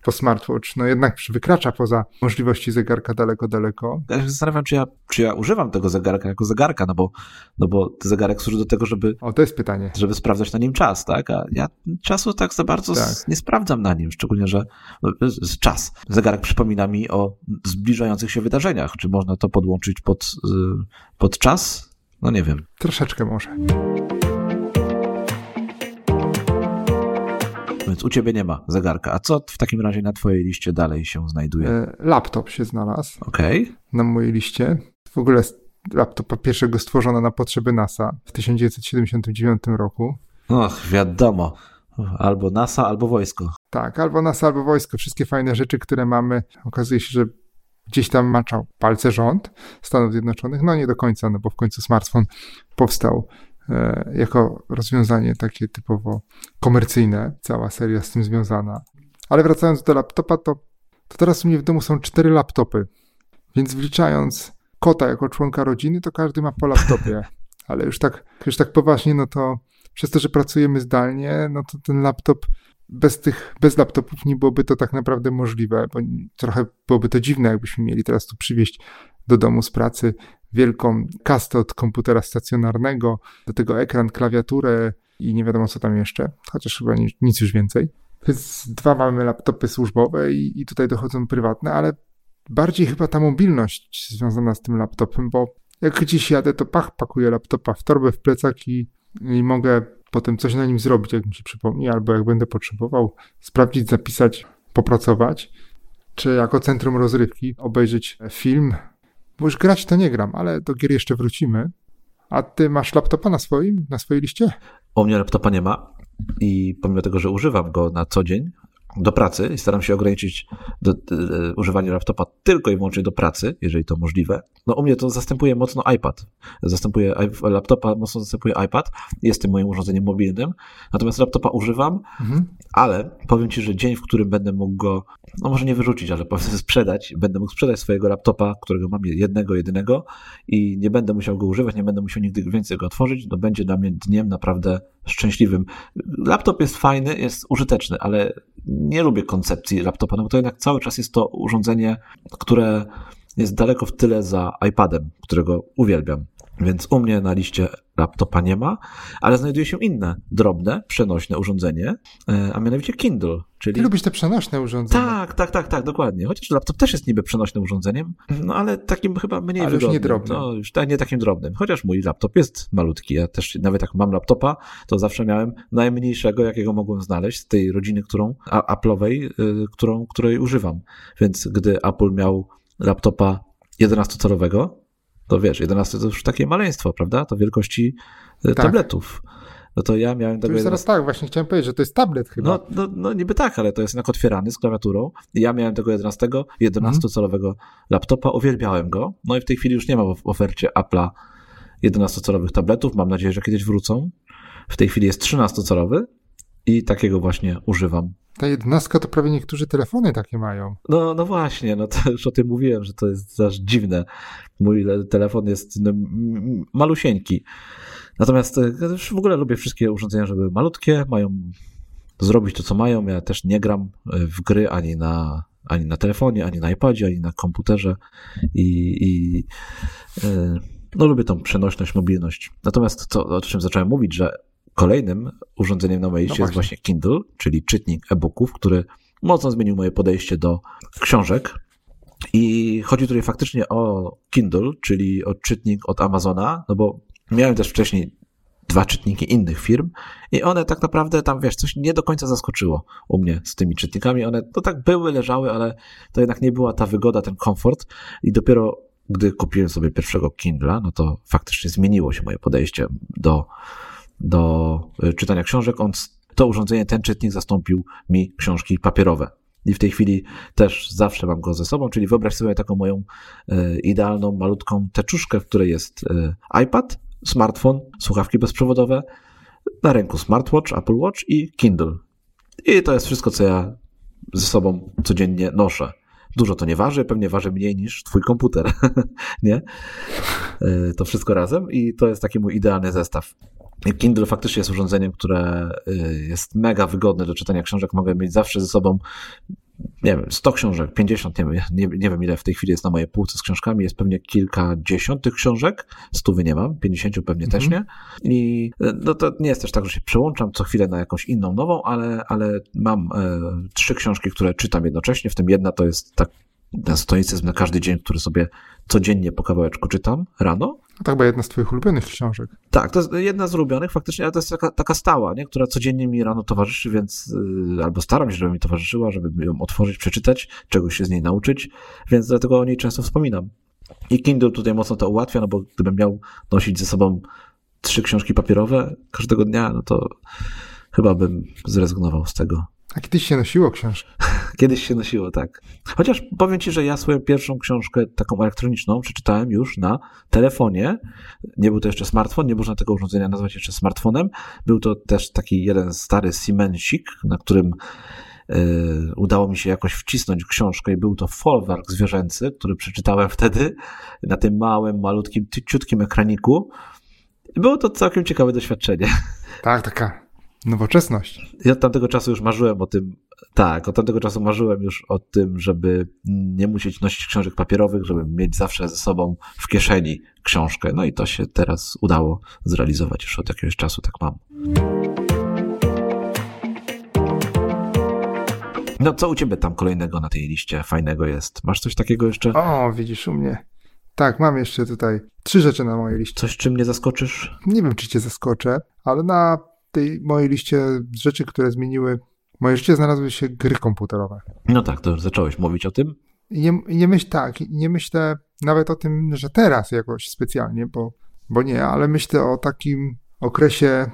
po smartwatch. No jednak wykracza poza możliwości zegarka daleko. Ja się zastanawiam, czy ja używam tego zegarka jako zegarka, no bo zegarek służy do tego, żeby... O, to jest pytanie. Żeby sprawdzać na nim czas, tak? A ja czasu tak za bardzo nie sprawdzam na nim, szczególnie, że czas. Zegarek przypomina mi o zbliżających się wydarzeniach. Czy można to podłączyć pod czas? No nie wiem. Troszeczkę może. Więc u ciebie nie ma zegarka. A co w takim razie na twojej liście dalej się znajduje? Laptop się znalazł. Okej. Na mojej liście. W ogóle laptopa pierwszego stworzono na potrzeby NASA w 1979 roku. Och, wiadomo. Albo NASA, albo wojsko. Tak, albo NASA, albo wojsko. Wszystkie fajne rzeczy, które mamy. Okazuje się, że gdzieś tam maczał palce rząd Stanów Zjednoczonych. No nie do końca, no bo w końcu smartfon powstał jako rozwiązanie takie typowo komercyjne, cała seria z tym związana. Ale wracając do laptopa, to teraz u mnie w domu są 4 laptopy, więc wliczając kota jako członka rodziny, to każdy ma po laptopie. Ale już tak poważnie, no to przez to, że pracujemy zdalnie, no to ten laptop, bez laptopów nie byłoby to tak naprawdę możliwe, bo trochę byłoby to dziwne, jakbyśmy mieli teraz tu przywieźć do domu z pracy wielką kastę od komputera stacjonarnego, do tego ekran, klawiaturę i nie wiadomo co tam jeszcze, chociaż chyba nic już więcej. Więc 2 mamy laptopy służbowe i tutaj dochodzą prywatne, ale bardziej chyba ta mobilność związana z tym laptopem, bo jak gdzieś jadę, to pakuję laptopa w torbę, w plecak i mogę potem coś na nim zrobić, jak mi się przypomni, albo jak będę potrzebował, sprawdzić, zapisać, popracować, czy jako centrum rozrywki obejrzeć film. Bo już grać to nie gram, ale do gier jeszcze wrócimy. A ty masz laptopa na swojej liście? U mnie laptopa nie ma i pomimo tego, że używam go na co dzień do pracy i staram się ograniczyć używanie laptopa tylko i wyłącznie do pracy, jeżeli to możliwe. No u mnie to zastępuje mocno iPad. Laptopa mocno zastępuje iPad. Jest tym moim urządzeniem mobilnym. Natomiast laptopa używam, ale powiem ci, że dzień, w którym będę mógł go, no może nie wyrzucić, ale powiedzmy sprzedać, będę mógł sprzedać swojego laptopa, którego mam jedynego i nie będę musiał go używać, nie będę musiał nigdy więcej go otworzyć, to będzie dla mnie dniem naprawdę szczęśliwym. Laptop jest fajny, jest użyteczny, ale nie lubię koncepcji laptopa, no bo to jednak cały czas jest to urządzenie, które jest daleko w tyle za iPadem, którego uwielbiam. Więc u mnie na liście laptopa nie ma, ale znajduje się inne drobne, przenośne urządzenie, a mianowicie Kindle. Czyli... Ty lubisz te przenośne urządzenia. Tak, dokładnie. Chociaż laptop też jest niby przenośnym urządzeniem, no ale takim chyba mniej ale wygodnym. Ale już nie drobnym. No, już nie takim drobnym. Chociaż mój laptop jest malutki. Ja też nawet jak mam laptopa, to zawsze miałem najmniejszego, jakiego mogłem znaleźć z tej rodziny, Apple'owej, której używam. Więc gdy Apple miał laptopa 11-calowego, to wiesz, 11 to już takie maleństwo, prawda? To wielkości tabletów. No to ja miałem... To już zaraz tak, właśnie chciałem powiedzieć, że to jest tablet chyba. No niby tak, ale to jest jednak otwierany z klawiaturą. Ja miałem tego 11-calowego laptopa, uwielbiałem go. No i w tej chwili już nie ma w ofercie Apple'a 11-calowych tabletów. Mam nadzieję, że kiedyś wrócą. W tej chwili jest 13-calowy i takiego właśnie używam. Ta 11 to prawie niektórzy telefony takie mają. No właśnie, no to już o tym mówiłem, że to jest aż dziwne. Mój telefon jest malusieńki. Natomiast ja też w ogóle lubię wszystkie urządzenia, żeby były malutkie, mają zrobić to, co mają. Ja też nie gram w gry ani na telefonie, ani na iPadzie, ani na komputerze i lubię tą przenośność, mobilność. Natomiast to, o czym zacząłem mówić, że kolejnym urządzeniem na mojej liście jest właśnie Kindle, czyli czytnik e-booków, który mocno zmienił moje podejście do książek. I chodzi tutaj faktycznie o Kindle, czyli o czytnik od Amazona, no bo miałem też wcześniej 2 czytniki innych firm i one tak naprawdę tam, wiesz, coś nie do końca zaskoczyło u mnie z tymi czytnikami. One no tak były, leżały, ale to jednak nie była ta wygoda, ten komfort i dopiero gdy kupiłem sobie pierwszego Kindla, no to faktycznie zmieniło się moje podejście do czytania książek. To urządzenie, ten czytnik zastąpił mi książki papierowe. I w tej chwili też zawsze mam go ze sobą, czyli wyobraź sobie taką moją idealną, malutką teczuszkę, w której jest iPad, smartfon, słuchawki bezprzewodowe, na ręku smartwatch, Apple Watch i Kindle. I to jest wszystko, co ja ze sobą codziennie noszę. Dużo to nie waży, pewnie waży mniej niż twój komputer, nie? To wszystko razem i to jest taki mój idealny zestaw. Kindle faktycznie jest urządzeniem, które jest mega wygodne do czytania książek. Mogę mieć zawsze ze sobą, nie wiem, 100 książek, 50, nie wiem ile w tej chwili jest na mojej półce z książkami. Jest pewnie kilkadziesiąt tych książek, 100 nie mam, 50 pewnie też nie. I no to nie jest też tak, że się przełączam co chwilę na jakąś inną, nową, ale mam 3 książki, które czytam jednocześnie, w tym jedna to jest tak stoicyzm na każdy dzień, który sobie codziennie po kawałeczku czytam rano. A tak, bo jedna z twoich ulubionych książek. Tak, to jest jedna z ulubionych faktycznie, ale to jest taka stała, nie? Która codziennie mi rano towarzyszy, więc albo staram się, żeby mi towarzyszyła, żeby ją otworzyć, przeczytać, czegoś się z niej nauczyć, więc dlatego o niej często wspominam. I Kindle tutaj mocno to ułatwia, no bo gdybym miał nosić ze sobą 3 książki papierowe każdego dnia, no to chyba bym zrezygnował z tego. A kiedyś się nosiło książki? Kiedyś się nosiło, tak. Chociaż powiem ci, że ja swoją pierwszą książkę taką elektroniczną przeczytałem już na telefonie. Nie był to jeszcze smartfon, nie można tego urządzenia nazwać jeszcze smartfonem. Był to też taki jeden stary Siemensik, na którym udało mi się jakoś wcisnąć książkę i był to folwark zwierzęcy, który przeczytałem wtedy na tym małym, malutkim, ciutkim ekraniku. Było to całkiem ciekawe doświadczenie. Tak, taka nowoczesność. Ja od tamtego czasu już marzyłem o tym, żeby nie musieć nosić książek papierowych, żeby mieć zawsze ze sobą w kieszeni książkę. No i to się teraz udało zrealizować już od jakiegoś czasu, tak mam. No co u ciebie tam kolejnego na tej liście fajnego jest? Masz coś takiego jeszcze? O, widzisz u mnie. Tak, mam jeszcze tutaj 3 rzeczy na mojej liście. Coś, czym mnie zaskoczysz? Nie wiem, czy cię zaskoczę, ale na tej mojej liście rzeczy, które zmieniły moje życie, znalazły się gry komputerowe. No tak, to już zacząłeś mówić o tym. Nie myślę nawet o tym, że teraz jakoś specjalnie, bo nie, ale myślę o takim okresie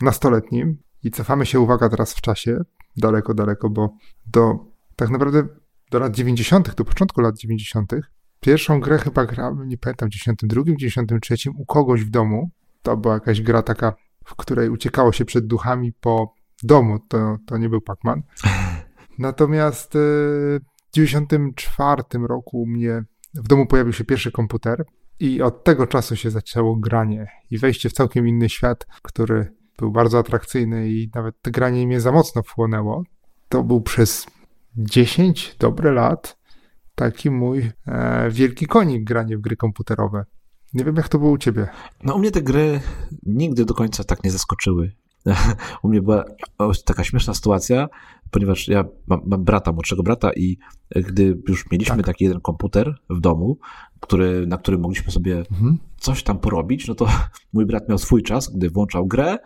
nastoletnim i cofamy się, uwaga, teraz w czasie, daleko, daleko, bo tak naprawdę do lat 90., do początku lat 90. Pierwszą grę chyba grałem, nie pamiętam, w 92, 93 u kogoś w domu. To była jakaś gra taka, w której uciekało się przed duchami po domu. To nie był Pac-Man. Natomiast w 94 roku u mnie w domu pojawił się pierwszy komputer i od tego czasu się zaczęło granie i wejście w całkiem inny świat, który był bardzo atrakcyjny i nawet to granie mnie za mocno wchłonęło. To był przez 10 dobre lat taki mój wielki konik granie w gry komputerowe. Nie wiem, jak to było u ciebie. No u mnie te gry nigdy do końca tak nie zaskoczyły. U mnie była taka śmieszna sytuacja, ponieważ ja mam brata, młodszego brata i gdy już mieliśmy taki jeden komputer w domu, na którym mogliśmy sobie coś tam porobić, no to mój brat miał swój czas, gdy włączał grę,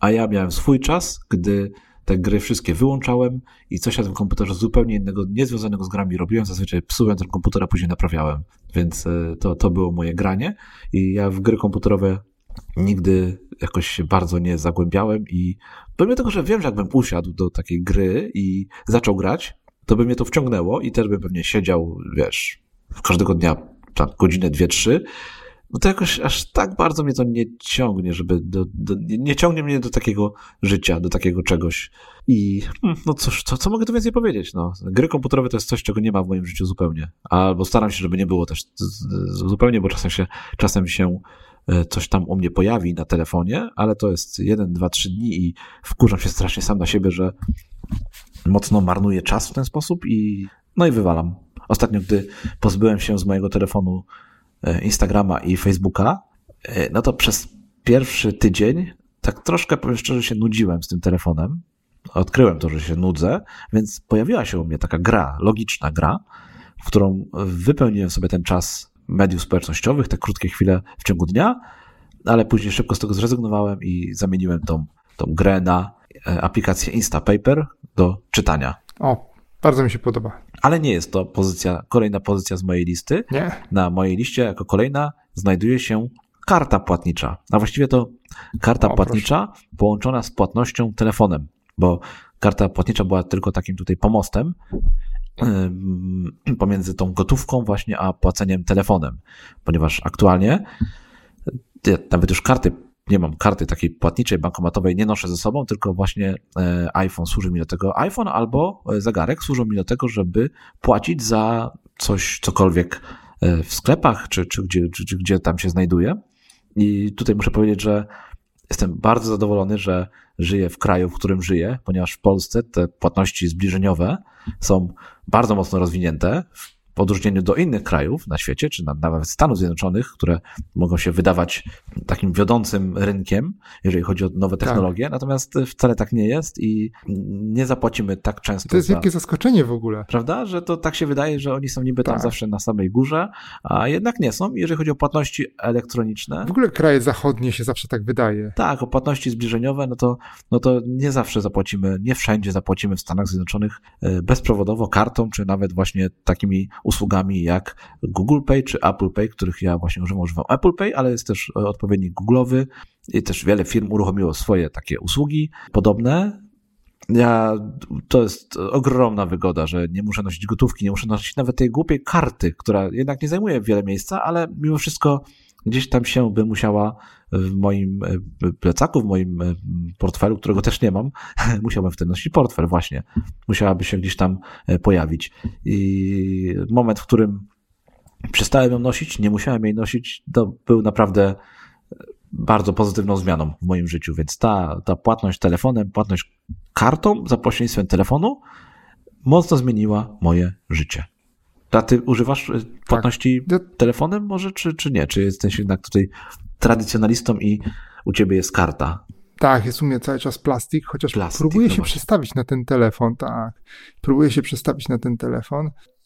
a ja miałem swój czas, gdy te gry wszystkie wyłączałem i coś na tym komputerze zupełnie innego, niezwiązanego z grami robiłem. Zazwyczaj psułem ten komputer, a później naprawiałem. Więc to było moje granie i ja w gry komputerowe nigdy jakoś się bardzo nie zagłębiałem i pomimo tego, że wiem, że jakbym usiadł do takiej gry i zaczął grać, to by mnie to wciągnęło i też bym pewnie siedział, wiesz, każdego dnia tam godzinę, 2-3, no to jakoś aż tak bardzo mnie to nie ciągnie, nie ciągnie mnie do takiego życia, do takiego czegoś. I no cóż, co mogę tu więcej powiedzieć? No, gry komputerowe to jest coś, czego nie ma w moim życiu zupełnie. Albo staram się, żeby nie było też zupełnie, bo czasem się coś tam u mnie pojawi na telefonie, ale to jest 1, 2, 3 dni i wkurzam się strasznie sam na siebie, że mocno marnuję czas w ten sposób i wywalam. Ostatnio, gdy pozbyłem się z mojego telefonu Instagrama i Facebooka, no to przez pierwszy tydzień tak troszkę, powiem szczerze, się nudziłem z tym telefonem. Odkryłem to, że się nudzę, więc pojawiła się u mnie taka gra, logiczna gra, w którą wypełniłem sobie ten czas mediów społecznościowych, te krótkie chwile w ciągu dnia, ale później szybko z tego zrezygnowałem i zamieniłem tą grę na aplikację Instapaper do czytania. O, bardzo mi się podoba. Ale nie jest to kolejna pozycja z mojej listy. Nie. Na mojej liście jako kolejna znajduje się karta płatnicza, a właściwie to karta płatnicza połączona z płatnością telefonem, bo karta płatnicza była tylko takim tutaj pomostem pomiędzy tą gotówką właśnie a płaceniem telefonem, ponieważ aktualnie ja nawet już nie mam karty takiej płatniczej, bankomatowej, nie noszę ze sobą, tylko właśnie iPhone służy mi do tego, iPhone albo zegarek służą mi do tego, żeby płacić za cokolwiek w sklepach, czy gdzie tam się znajduje. I tutaj muszę powiedzieć, że jestem bardzo zadowolony, że żyję w kraju, w którym żyję, ponieważ w Polsce te płatności zbliżeniowe są bardzo mocno rozwinięte w odróżnieniu do innych krajów na świecie, czy nawet Stanów Zjednoczonych, które mogą się wydawać takim wiodącym rynkiem, jeżeli chodzi o nowe technologie, Natomiast wcale tak nie jest i nie zapłacimy tak często. To jest wielkie zaskoczenie w ogóle. Prawda, że to tak się wydaje, że oni są niby tam zawsze na samej górze, a jednak nie są, jeżeli chodzi o płatności elektroniczne. W ogóle kraje zachodnie się zawsze tak wydaje. Tak, o płatności zbliżeniowe, no to nie zawsze zapłacimy, nie wszędzie zapłacimy w Stanach Zjednoczonych bezprzewodowo kartą, czy nawet właśnie takimi usługami jak Google Pay czy Apple Pay, których ja właśnie używam Apple Pay, ale jest też odpowiednik Google'owy i też wiele firm uruchomiło swoje takie usługi podobne To jest ogromna wygoda, że nie muszę nosić gotówki, nie muszę nosić nawet tej głupiej karty, która jednak nie zajmuje wiele miejsca, ale mimo wszystko gdzieś tam się by musiała w moim plecaku, w moim portfelu, którego też nie mam, musiałbym wtedy nosić portfel właśnie, musiałaby się gdzieś tam pojawić. I moment, w którym przestałem ją nosić, nie musiałem jej nosić, to był naprawdę bardzo pozytywną zmianą w moim życiu, więc ta płatność telefonem, płatność kartą za pośrednictwem telefonu mocno zmieniła moje życie. A ty używasz płatności telefonem może, czy nie? Czy jesteś jednak tutaj tradycjonalistą i u ciebie jest karta? Tak, jest u mnie cały czas plastik, chociaż próbuję się przestawić na ten telefon,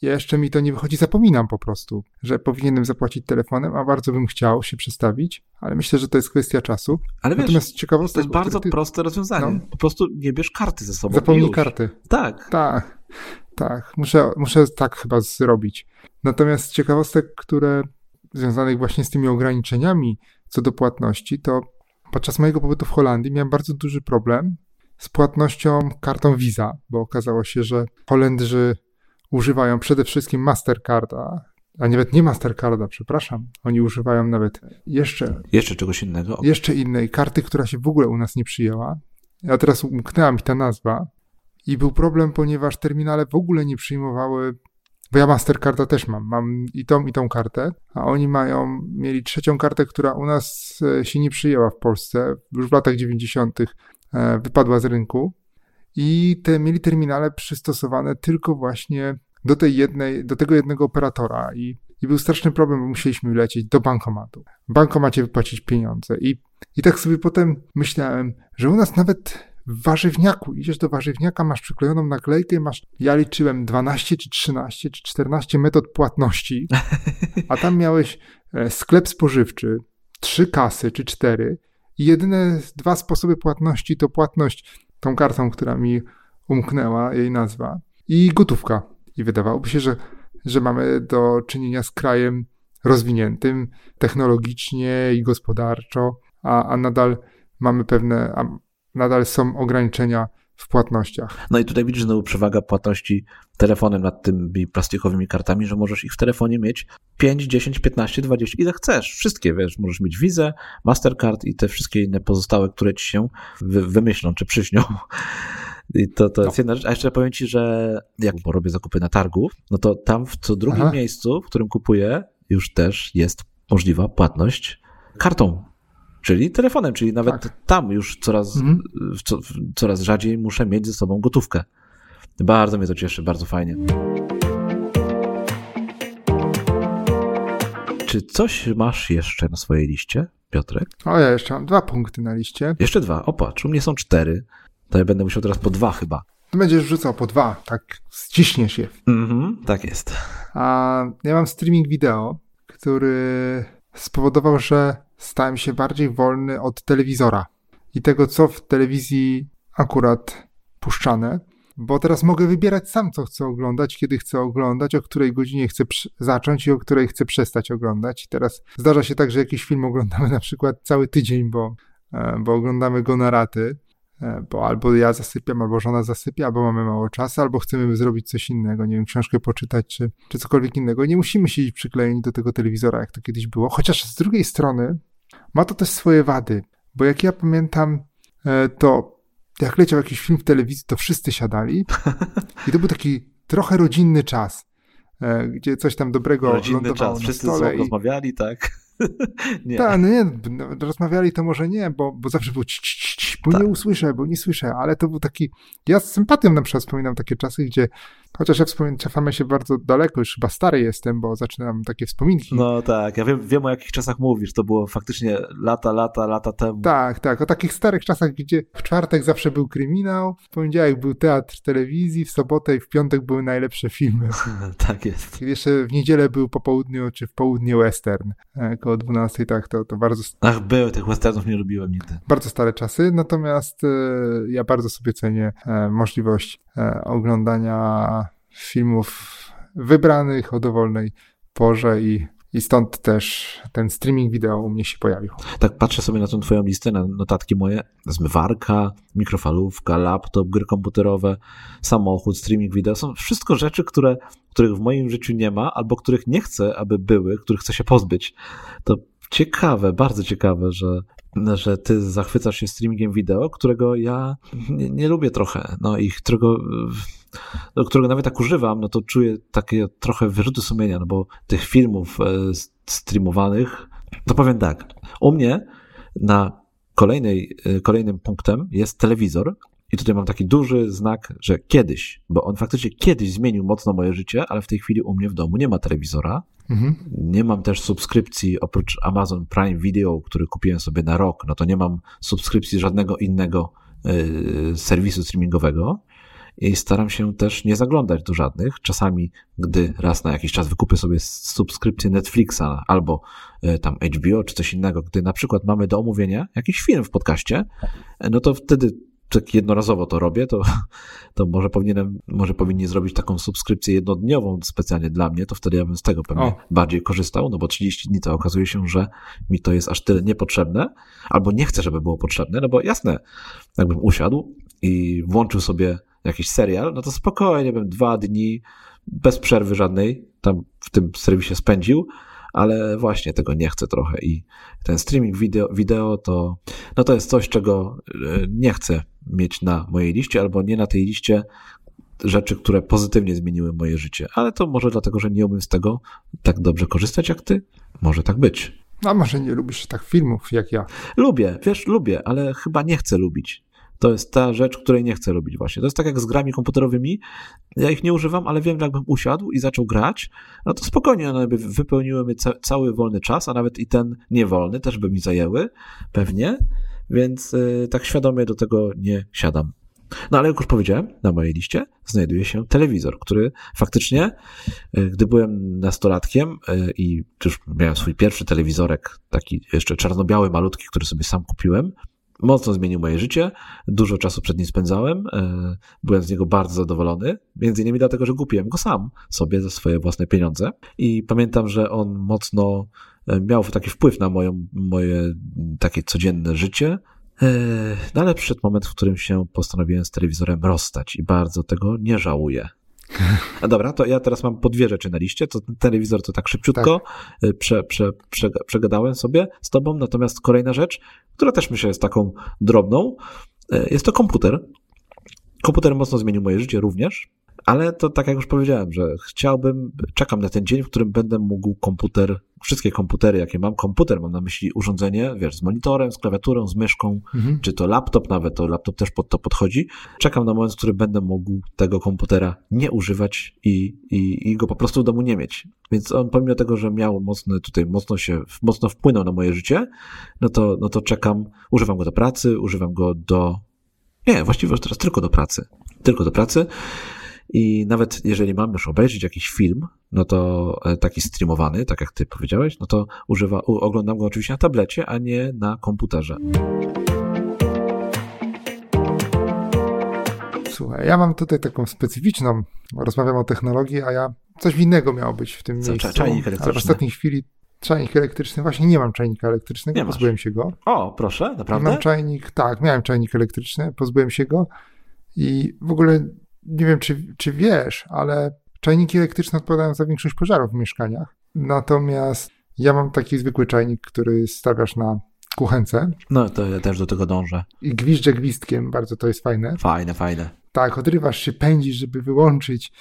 Ja jeszcze mi to nie wychodzi, zapominam po prostu, że powinienem zapłacić telefonem, a bardzo bym chciał się przestawić, ale myślę, że to jest kwestia czasu. Ale natomiast wiesz, to jest bardzo proste rozwiązanie. No, po prostu nie bierz karty ze sobą. Zapomnij karty. Tak. Muszę tak chyba zrobić. Natomiast z ciekawostek, które związanych właśnie z tymi ograniczeniami co do płatności, to podczas mojego pobytu w Holandii miałem bardzo duży problem z płatnością kartą Visa, bo okazało się, że Holendrzy używają przede wszystkim Mastercarda, a nawet nie Mastercarda, przepraszam. Oni używają nawet jeszcze czegoś innego. Jeszcze innej karty, która się w ogóle u nas nie przyjęła. Ja teraz umknęła mi ta nazwa i był problem, ponieważ terminale w ogóle nie przyjmowały, bo ja Mastercarda też mam i tą kartę, a oni mieli trzecią kartę, która u nas się nie przyjęła w Polsce. Już w latach 90. wypadła z rynku. I mieli terminale przystosowane tylko właśnie do tego jednego operatora. I był straszny problem, bo musieliśmy lecieć do bankomatu. W bankomacie wypłacić pieniądze. I tak sobie potem myślałem, że u nas nawet w warzywniaku, idziesz do warzywniaka, masz przyklejoną naklejkę, ja liczyłem 12 czy 13 czy 14 metod płatności, a tam miałeś sklep spożywczy, 3 kasy czy 4 i jedyne 2 sposoby płatności to płatność tą kartą, która mi umknęła, jej nazwa, i gotówka. I wydawałoby się, że mamy do czynienia z krajem rozwiniętym technologicznie i gospodarczo, a nadal mamy nadal są ograniczenia w płatnościach. No i tutaj widzisz znowu przewaga płatności telefonem nad tymi plastikowymi kartami, że możesz ich w telefonie mieć 5, 10, 15, 20, ile chcesz. Wszystkie, wiesz, możesz mieć Visa, Mastercard i te wszystkie inne pozostałe, które ci się wymyślą czy przyśnią. I to jest jedna rzecz. A jeszcze powiem ci, że jak robię zakupy na targu, no to tam w co drugim miejscu, w którym kupuję, już też jest możliwa płatność kartą. Czyli telefonem, czyli nawet tam już coraz rzadziej muszę mieć ze sobą gotówkę. Bardzo mnie to cieszy, bardzo fajnie. Czy coś masz jeszcze na swojej liście, Piotrek? Ja jeszcze mam 2 punkty na liście. Jeszcze 2, opatrz, u mnie są 4. To ja będę musiał teraz po 2 chyba. Ty będziesz rzucał po 2, tak ściśniesz je. Tak jest. A ja mam streaming wideo, który spowodował, że stałem się bardziej wolny od telewizora i tego, co w telewizji akurat puszczane, bo teraz mogę wybierać sam, co chcę oglądać, kiedy chcę oglądać, o której godzinie chcę zacząć i o której chcę przestać oglądać. Teraz zdarza się tak, że jakiś film oglądamy na przykład cały tydzień, bo oglądamy go na raty, bo albo ja zasypiam, albo żona zasypia, albo mamy mało czasu, albo chcemy zrobić coś innego, nie wiem, książkę poczytać, czy cokolwiek innego. Nie musimy siedzieć przyklejeni do tego telewizora, jak to kiedyś było, chociaż z drugiej strony ma to też swoje wady, bo jak ja pamiętam, to jak leciał jakiś film w telewizji, to wszyscy siadali i to był taki trochę rodzinny czas, gdzie coś tam dobrego lądowało na wszyscy stole. Rozmawiali, tak? Nie. Tak, rozmawiali to może nie, bo zawsze było nie usłyszę, ale to był taki, ja z sympatią na przykład wspominam takie czasy, gdzie, chociaż ja cofamy się bardzo daleko, już chyba stary jestem, bo zaczynam takie wspominki. No tak, ja wiem o jakich czasach mówisz, to było faktycznie lata temu. Tak, o takich starych czasach, gdzie w czwartek zawsze był kryminał, w poniedziałek był teatr telewizji, w sobotę i w piątek były najlepsze filmy. Tak jest. I jeszcze w niedzielę był po południu, czy w południe western, koło 12, tak, to bardzo... Ach, były, tych westernów nie lubiłem nigdy. Bardzo stare czasy, natomiast ja bardzo sobie cenię możliwość oglądania filmów wybranych o dowolnej porze i I stąd też ten streaming wideo u mnie się pojawił. Tak, patrzę sobie na tą twoją listę, na notatki moje. Zmywarka, mikrofalówka, laptop, gry komputerowe, samochód, streaming wideo. Są wszystko rzeczy, których w moim życiu nie ma albo których nie chcę, aby były, których chcę się pozbyć. To ciekawe, bardzo ciekawe, że ty zachwycasz się streamingiem wideo, którego ja nie lubię trochę. No i którego nawet tak używam, no to czuję takie trochę wyrzuty sumienia, no bo tych filmów streamowanych, to powiem tak, u mnie na kolejnym punktem jest telewizor i tutaj mam taki duży znak, że kiedyś, bo on faktycznie kiedyś zmienił mocno moje życie, ale w tej chwili u mnie w domu nie ma telewizora, nie mam też subskrypcji oprócz Amazon Prime Video, który kupiłem sobie na rok, no to nie mam subskrypcji żadnego innego serwisu streamingowego. I staram się też nie zaglądać do żadnych. Czasami, gdy raz na jakiś czas wykupię sobie subskrypcję Netflixa albo tam HBO czy coś innego, gdy na przykład mamy do omówienia jakiś film w podcaście, no to wtedy tak jednorazowo to robię, to może powinni zrobić taką subskrypcję jednodniową specjalnie dla mnie, to wtedy ja bym z tego pewnie bardziej korzystał, no bo 30 dni to okazuje się, że mi to jest aż tyle niepotrzebne, albo nie chcę, żeby było potrzebne, no bo jasne, jakbym usiadł i włączył sobie jakiś serial, no to spokojnie bym 2 dni bez przerwy żadnej tam w tym serwisie spędził, ale właśnie tego nie chcę trochę i ten streaming wideo to, no to jest coś, czego nie chcę mieć na mojej liście albo nie na tej liście rzeczy, które pozytywnie zmieniły moje życie, ale to może dlatego, że nie umiem z tego tak dobrze korzystać jak ty, może tak być. A może nie lubisz tak filmów jak ja? Lubię, ale chyba nie chcę lubić. To jest ta rzecz, której nie chcę robić właśnie. To jest tak jak z grami komputerowymi. Ja ich nie używam, ale wiem, że jakbym usiadł i zaczął grać, no to spokojnie one by wypełniły mi cały wolny czas, a nawet i ten niewolny też by mi zajęły, pewnie, więc tak świadomie do tego nie siadam. No ale jak już powiedziałem, na mojej liście znajduje się telewizor, który faktycznie, gdy byłem nastolatkiem i już miałem swój pierwszy telewizorek, taki jeszcze czarno-biały, malutki, który sobie sam kupiłem, mocno zmienił moje życie, dużo czasu przed nim spędzałem, byłem z niego bardzo zadowolony, między innymi dlatego, że kupiłem go sam sobie za swoje własne pieniądze i pamiętam, że on mocno miał taki wpływ na moje takie codzienne życie, no ale przyszedł moment, w którym się postanowiłem z telewizorem rozstać i bardzo tego nie żałuję. A dobra, to ja teraz mam po 2 rzeczy na liście, to ten telewizor to tak szybciutko tak. Przegadałem sobie z tobą, natomiast kolejna rzecz, która też myślę jest taką drobną, jest to komputer. Komputer mocno zmienił moje życie również, ale to tak jak już powiedziałem, że czekam na ten dzień, w którym będę mógł wszystkie komputery jakie mam, mam na myśli urządzenie, wiesz, z monitorem, z klawiaturą, z myszką, czy to laptop nawet, to laptop też pod to podchodzi. Czekam na moment, w którym będę mógł tego komputera nie używać i go po prostu w domu nie mieć. Więc on pomimo tego, że miał mocno wpłynął na moje życie, no to czekam, używam go do pracy, właściwie już teraz tylko do pracy. I nawet jeżeli mam już obejrzeć jakiś film, no to taki streamowany, tak jak ty powiedziałeś, no to oglądam go oczywiście na tablecie, a nie na komputerze. Słuchaj, ja mam tutaj taką specyficzną, rozmawiam o technologii, a ja coś innego miało być w tym miejscu. Czajnik elektryczny. Ale w ostatniej chwili czajnik elektryczny, właśnie nie mam czajnika elektrycznego, pozbyłem się go. O, proszę, naprawdę? Miałem czajnik elektryczny, pozbyłem się go i w ogóle... Nie wiem, czy wiesz, ale czajniki elektryczne odpowiadają za większość pożarów w mieszkaniach. Natomiast ja mam taki zwykły czajnik, który stawiasz na kuchence. No to ja też do tego dążę. I gwizdżę gwizdkiem, bardzo to jest fajne. Fajne. Tak, odrywasz się, pędzisz, żeby wyłączyć.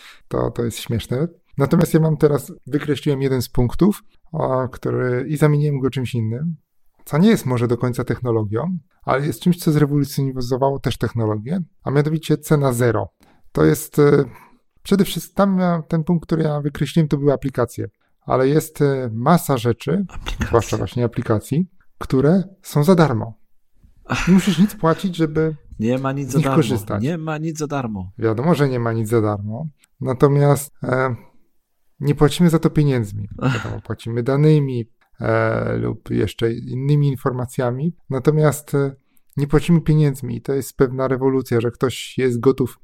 To jest śmieszne. Natomiast ja mam teraz, wykreśliłem jeden z punktów, i zamieniłem go czymś innym. Co nie jest może do końca technologią, ale jest czymś, co zrewolucjonizowało też technologię, a mianowicie cena zero. To jest przede wszystkim ten punkt, który ja wykreśliłem, to były aplikacje, ale jest masa rzeczy, zwłaszcza właśnie aplikacji, które są za darmo. Nie musisz nic płacić, żeby z nich korzystać. Nie ma nic za darmo. Wiadomo, że nie ma nic za darmo, natomiast nie płacimy za to pieniędzmi. Wiadomo, płacimy danymi lub jeszcze innymi informacjami, natomiast nie płacimy pieniędzmi i to jest pewna rewolucja, że ktoś jest gotów...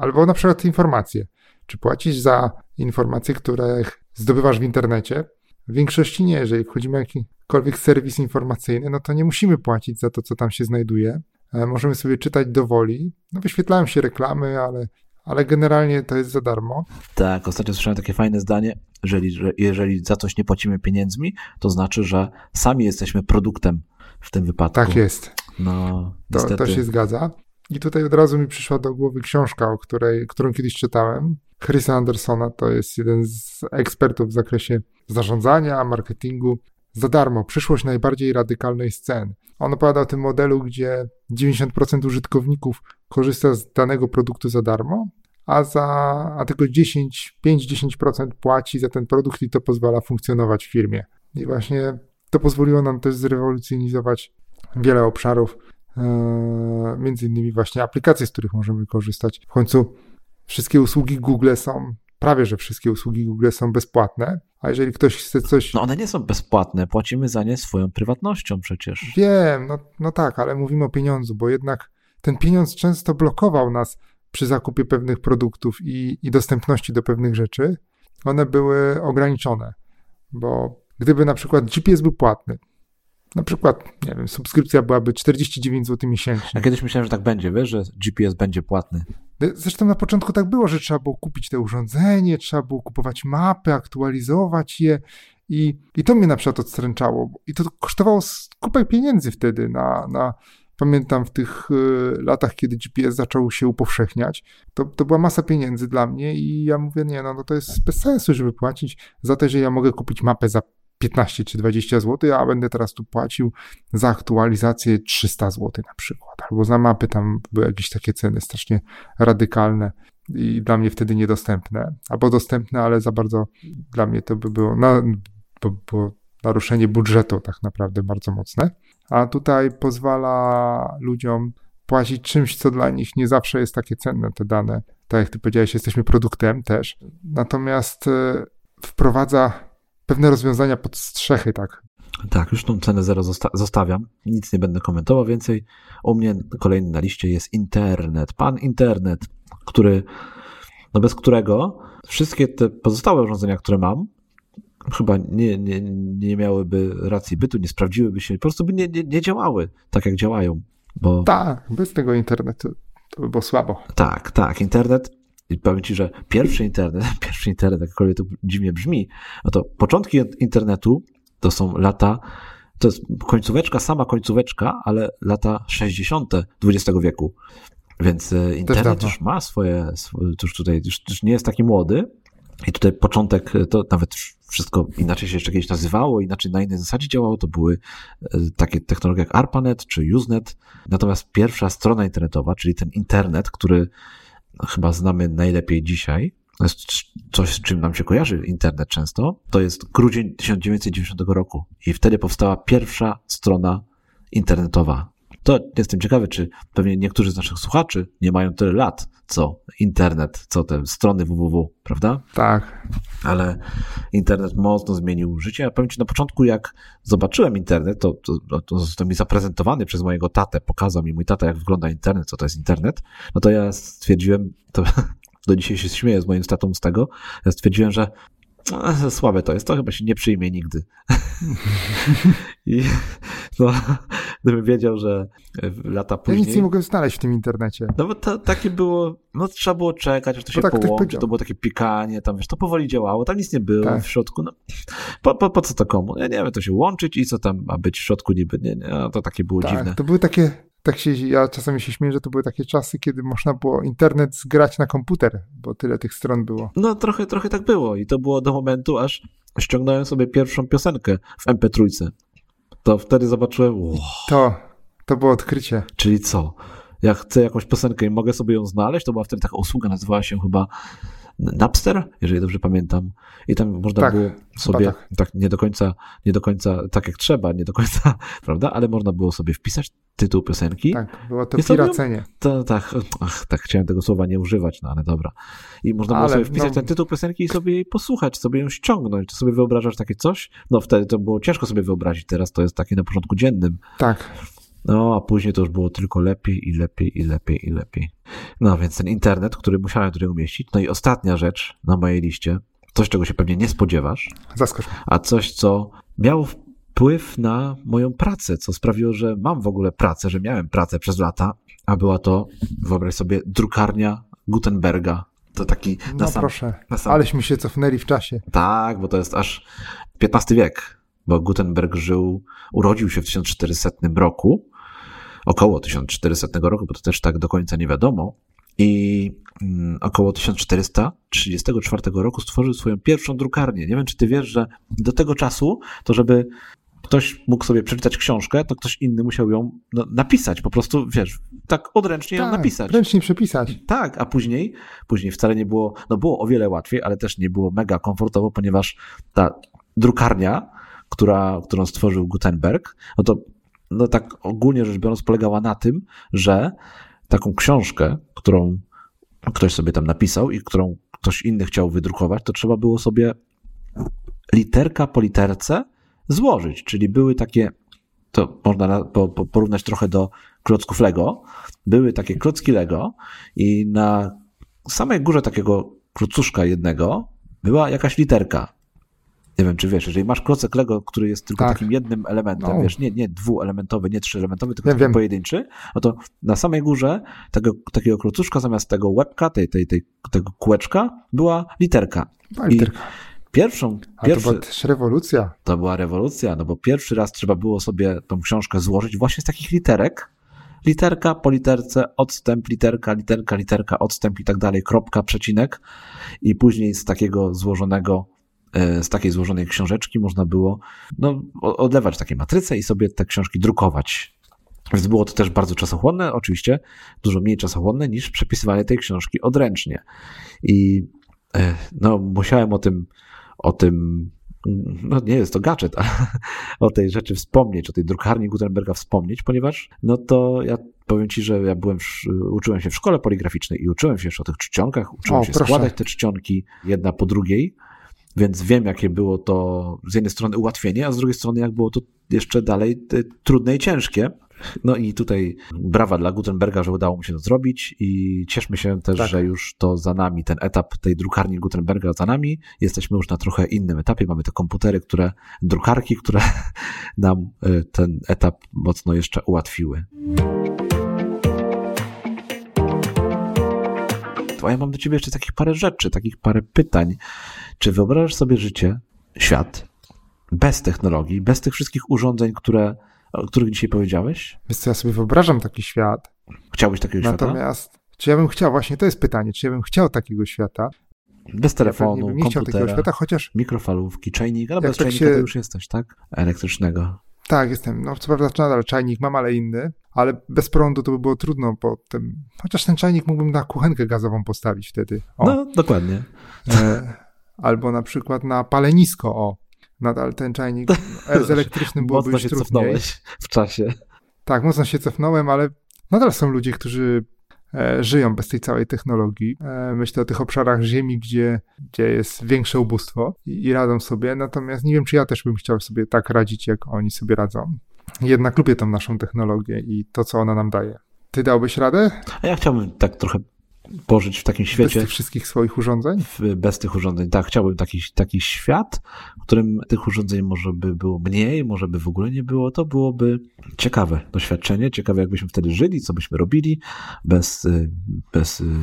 Albo na przykład informacje. Czy płacisz za informacje, które zdobywasz w internecie? W większości nie, jeżeli wchodzimy na jakikolwiek serwis informacyjny, no to nie musimy płacić za to, co tam się znajduje. Możemy sobie czytać do woli. No wyświetlają się reklamy, ale generalnie to jest za darmo. Tak, ostatnio słyszałem takie fajne zdanie, jeżeli za coś nie płacimy pieniędzmi, to znaczy, że sami jesteśmy produktem w tym wypadku. Tak jest. No, to się zgadza. I tutaj od razu mi przyszła do głowy książka, którą kiedyś czytałem. Chrisa Andersona, to jest jeden z ekspertów w zakresie zarządzania, marketingu. Za darmo. Przyszłość najbardziej radykalnej sceny. On opowiada o tym modelu, gdzie 90% użytkowników korzysta z danego produktu za darmo, a tylko 5-10% płaci za ten produkt i to pozwala funkcjonować w firmie. I właśnie to pozwoliło nam też zrewolucjonizować wiele obszarów, między innymi właśnie aplikacje, z których możemy korzystać. W końcu prawie że wszystkie usługi Google są bezpłatne, a jeżeli ktoś chce coś... No one nie są bezpłatne, płacimy za nie swoją prywatnością przecież. Wiem, no tak, ale mówimy o pieniądzu, bo jednak ten pieniądz często blokował nas przy zakupie pewnych produktów i dostępności do pewnych rzeczy. One były ograniczone, bo gdyby na przykład GPS był płatny, na przykład, nie wiem, subskrypcja byłaby 49 zł miesięcznie. Ja kiedyś myślałem, że tak będzie, wiesz, że GPS będzie płatny. Zresztą na początku tak było, że trzeba było kupić te urządzenie, trzeba było kupować mapy, aktualizować je i to mnie na przykład odstręczało. I to kosztowało kupę pieniędzy wtedy. Pamiętam w tych latach, kiedy GPS zaczął się upowszechniać, to była masa pieniędzy dla mnie i ja mówię, to jest bez sensu, żeby płacić za to, że ja mogę kupić mapę za 15 czy 20 zł, a będę teraz tu płacił za aktualizację 300 zł na przykład. Albo za mapy tam były jakieś takie ceny strasznie radykalne i dla mnie wtedy niedostępne. Albo dostępne, ale za bardzo dla mnie to by było naruszenie budżetu tak naprawdę bardzo mocne. A tutaj pozwala ludziom płacić czymś, co dla nich nie zawsze jest takie cenne, te dane. Tak jak ty powiedziałeś, jesteśmy produktem też. Natomiast wprowadza pewne rozwiązania pod strzechy, tak? Tak, już tą cenę zero zostawiam. Nic nie będę komentował więcej. U mnie kolejny na liście jest internet. Pan internet, który, bez którego wszystkie te pozostałe urządzenia, które mam, chyba nie miałyby racji bytu, nie sprawdziłyby się, po prostu by nie działały tak, jak działają. Bo... Tak, bez tego internetu to by było słabo. Tak, internet. I powiem ci, że pierwszy internet, jakkolwiek to dziwnie brzmi, no to początki internetu to są lata, to jest końcóweczka, ale lata 60. XX wieku. Więc internet już ma swoje, już nie jest taki młody. I tutaj początek, to nawet wszystko inaczej się jeszcze kiedyś nazywało, inaczej na innej zasadzie działało, to były takie technologie jak ARPANET czy USENET. Natomiast pierwsza strona internetowa, czyli ten internet, który chyba znamy najlepiej dzisiaj, to jest coś, z czym nam się kojarzy internet często, to jest grudzień 1990 roku i wtedy powstała pierwsza strona internetowa. To jestem ciekawy, czy pewnie niektórzy z naszych słuchaczy nie mają tyle lat, co internet, co te strony www, prawda? Tak. Ale internet mocno zmienił życie. Ja powiem ci, na początku jak zobaczyłem internet, to został mi zaprezentowany przez mojego tatę, pokazał mi mój tata, jak wygląda internet, co to jest internet, no to ja stwierdziłem, to do dzisiaj się śmieję z moim tatą z tego, ja stwierdziłem, że słabe to jest, to chyba się nie przyjmie nigdy. I gdybym wiedział, że lata później... Ja nic nie mogłem znaleźć w tym internecie. No bo takie było, trzeba było czekać, aż to się połączy, to było takie pikanie, tam wiesz, to powoli działało, tam nic nie było tak. W środku, po co to komu? Ja nie wiem, to się łączyć i co tam ma być w środku niby, to takie było tak, dziwne. To były takie... Ja czasami się śmieję, że to były takie czasy, kiedy można było internet zgrać na komputer, bo tyle tych stron było. No trochę tak było i to było do momentu, aż ściągnąłem sobie pierwszą piosenkę w MP3. To wtedy zobaczyłem... Wow. To było odkrycie. Czyli co? Jak chcę jakąś piosenkę i mogę sobie ją znaleźć, to była wtedy taka usługa, nazywała się chyba Napster, jeżeli dobrze pamiętam. I tam można było sobie tak nie do końca tak jak trzeba, nie do końca, prawda? Ale można było sobie wpisać tytuł piosenki. Tak, było to piracenie. Tak, chciałem tego słowa nie używać, ale dobra. I można było sobie wpisać ten tytuł piosenki i sobie jej posłuchać, sobie ją ściągnąć. Czy sobie wyobrażasz takie coś? No wtedy to było ciężko sobie wyobrazić, teraz to jest takie na porządku dziennym. Tak. No, a później to już było tylko lepiej. No, więc ten internet, który musiałem tutaj umieścić. No i ostatnia rzecz na mojej liście, Coś, czego się pewnie nie spodziewasz. Zaskoczę. A coś, co miało wpływ na moją pracę, co sprawiło, że mam w ogóle pracę, że miałem pracę przez lata, a była to, wyobraź sobie, drukarnia Gutenberga. To taki na no sam, proszę, na sam... aleśmy się cofnęli w czasie. Tak, bo to jest aż XV wiek, bo Gutenberg urodził się w 1400 roku, około 1400 roku, bo to też tak do końca nie wiadomo. I około 1434 roku stworzył swoją pierwszą drukarnię. Nie wiem, czy ty wiesz, że do tego czasu, to żeby ktoś mógł sobie przeczytać książkę, to ktoś inny musiał ją napisać. Po prostu, wiesz, tak odręcznie ją napisać. Ręcznie przepisać. Tak, a później wcale nie było, no było o wiele łatwiej, ale też nie było mega komfortowo, ponieważ ta drukarnia, którą stworzył Gutenberg, no to no tak ogólnie rzecz biorąc polegała na tym, że taką książkę, którą ktoś sobie tam napisał i którą ktoś inny chciał wydrukować, to trzeba było sobie literka po literce złożyć, czyli były takie, to można porównać trochę do klocków Lego, były takie klocki Lego i na samej górze takiego klocuszka jednego była jakaś literka. Nie wiem, czy wiesz, jeżeli masz klocek Lego, który jest tylko takim jednym elementem, no. Wiesz, nie dwuelementowy, nie trzyelementowy, tylko taki pojedynczy, no to na samej górze takiego klocuszka zamiast tego łebka, tego kółeczka była literka. To była też rewolucja. To była rewolucja, no bo pierwszy raz trzeba było sobie tą książkę złożyć właśnie z takich literek. Literka po literce, odstęp, literka, odstęp i tak dalej, kropka, przecinek. I później z takiej złożonej książeczki można było odlewać takie matryce i sobie te książki drukować. Więc było to też bardzo czasochłonne, oczywiście dużo mniej czasochłonne niż przepisywanie tej książki odręcznie. I musiałem o tym, no nie jest to gadżet, ale o tej rzeczy wspomnieć, o tej drukarni Gutenberga wspomnieć, ponieważ no to ja powiem ci, że ja uczyłem się w szkole poligraficznej i uczyłem się jeszcze o tych czcionkach, składać te czcionki jedna po drugiej. Więc wiem, jakie było to z jednej strony ułatwienie, a z drugiej strony jak było to jeszcze dalej trudne i ciężkie. No i tutaj brawa dla Gutenberga, że udało mu się to zrobić i cieszmy się też, że już to za nami, ten etap tej drukarni Gutenberga za nami. Jesteśmy już na trochę innym etapie, mamy te komputery, drukarki, które nam ten etap mocno jeszcze ułatwiły. A ja mam do ciebie jeszcze takich parę pytań. Czy wyobrażasz sobie życie, świat bez technologii, bez tych wszystkich urządzeń, o których dzisiaj powiedziałeś? Wiesz co, ja sobie wyobrażam taki świat. Chciałbyś takiego świata? Natomiast czy ja bym chciał, właśnie to jest pytanie, czy ja bym chciał takiego świata? Bez telefonu, komputera, nie chciał takiego świata, chociaż mikrofalówki, czajnik, ale bez czajnika to już jesteś, tak? Elektrycznego. Tak, jestem. No co prawda nadal czajnik mam, ale inny. Ale bez prądu to by było trudno, bo chociaż ten czajnik mógłbym na kuchenkę gazową postawić wtedy. O. No, dokładnie. Albo na przykład na palenisko, nadal ten czajnik z elektrycznym byłoby już trudniej. Mocno się cofnąłeś w czasie. Tak, mocno się cofnąłem, ale nadal są ludzie, którzy żyją bez tej całej technologii. Myślę o tych obszarach ziemi, gdzie jest większe ubóstwo i radzą sobie, natomiast nie wiem, czy ja też bym chciał sobie tak radzić, jak oni sobie radzą. Jednak lubię tą naszą technologię i to, co ona nam daje. Ty dałbyś radę? A ja chciałbym tak trochę pożyć w takim świecie. Bez tych wszystkich swoich urządzeń? Bez tych urządzeń, tak. Chciałbym taki świat, w którym tych urządzeń może by było mniej, może by w ogóle nie było. To byłoby ciekawe doświadczenie, ciekawe jakbyśmy wtedy żyli, co byśmy robili bez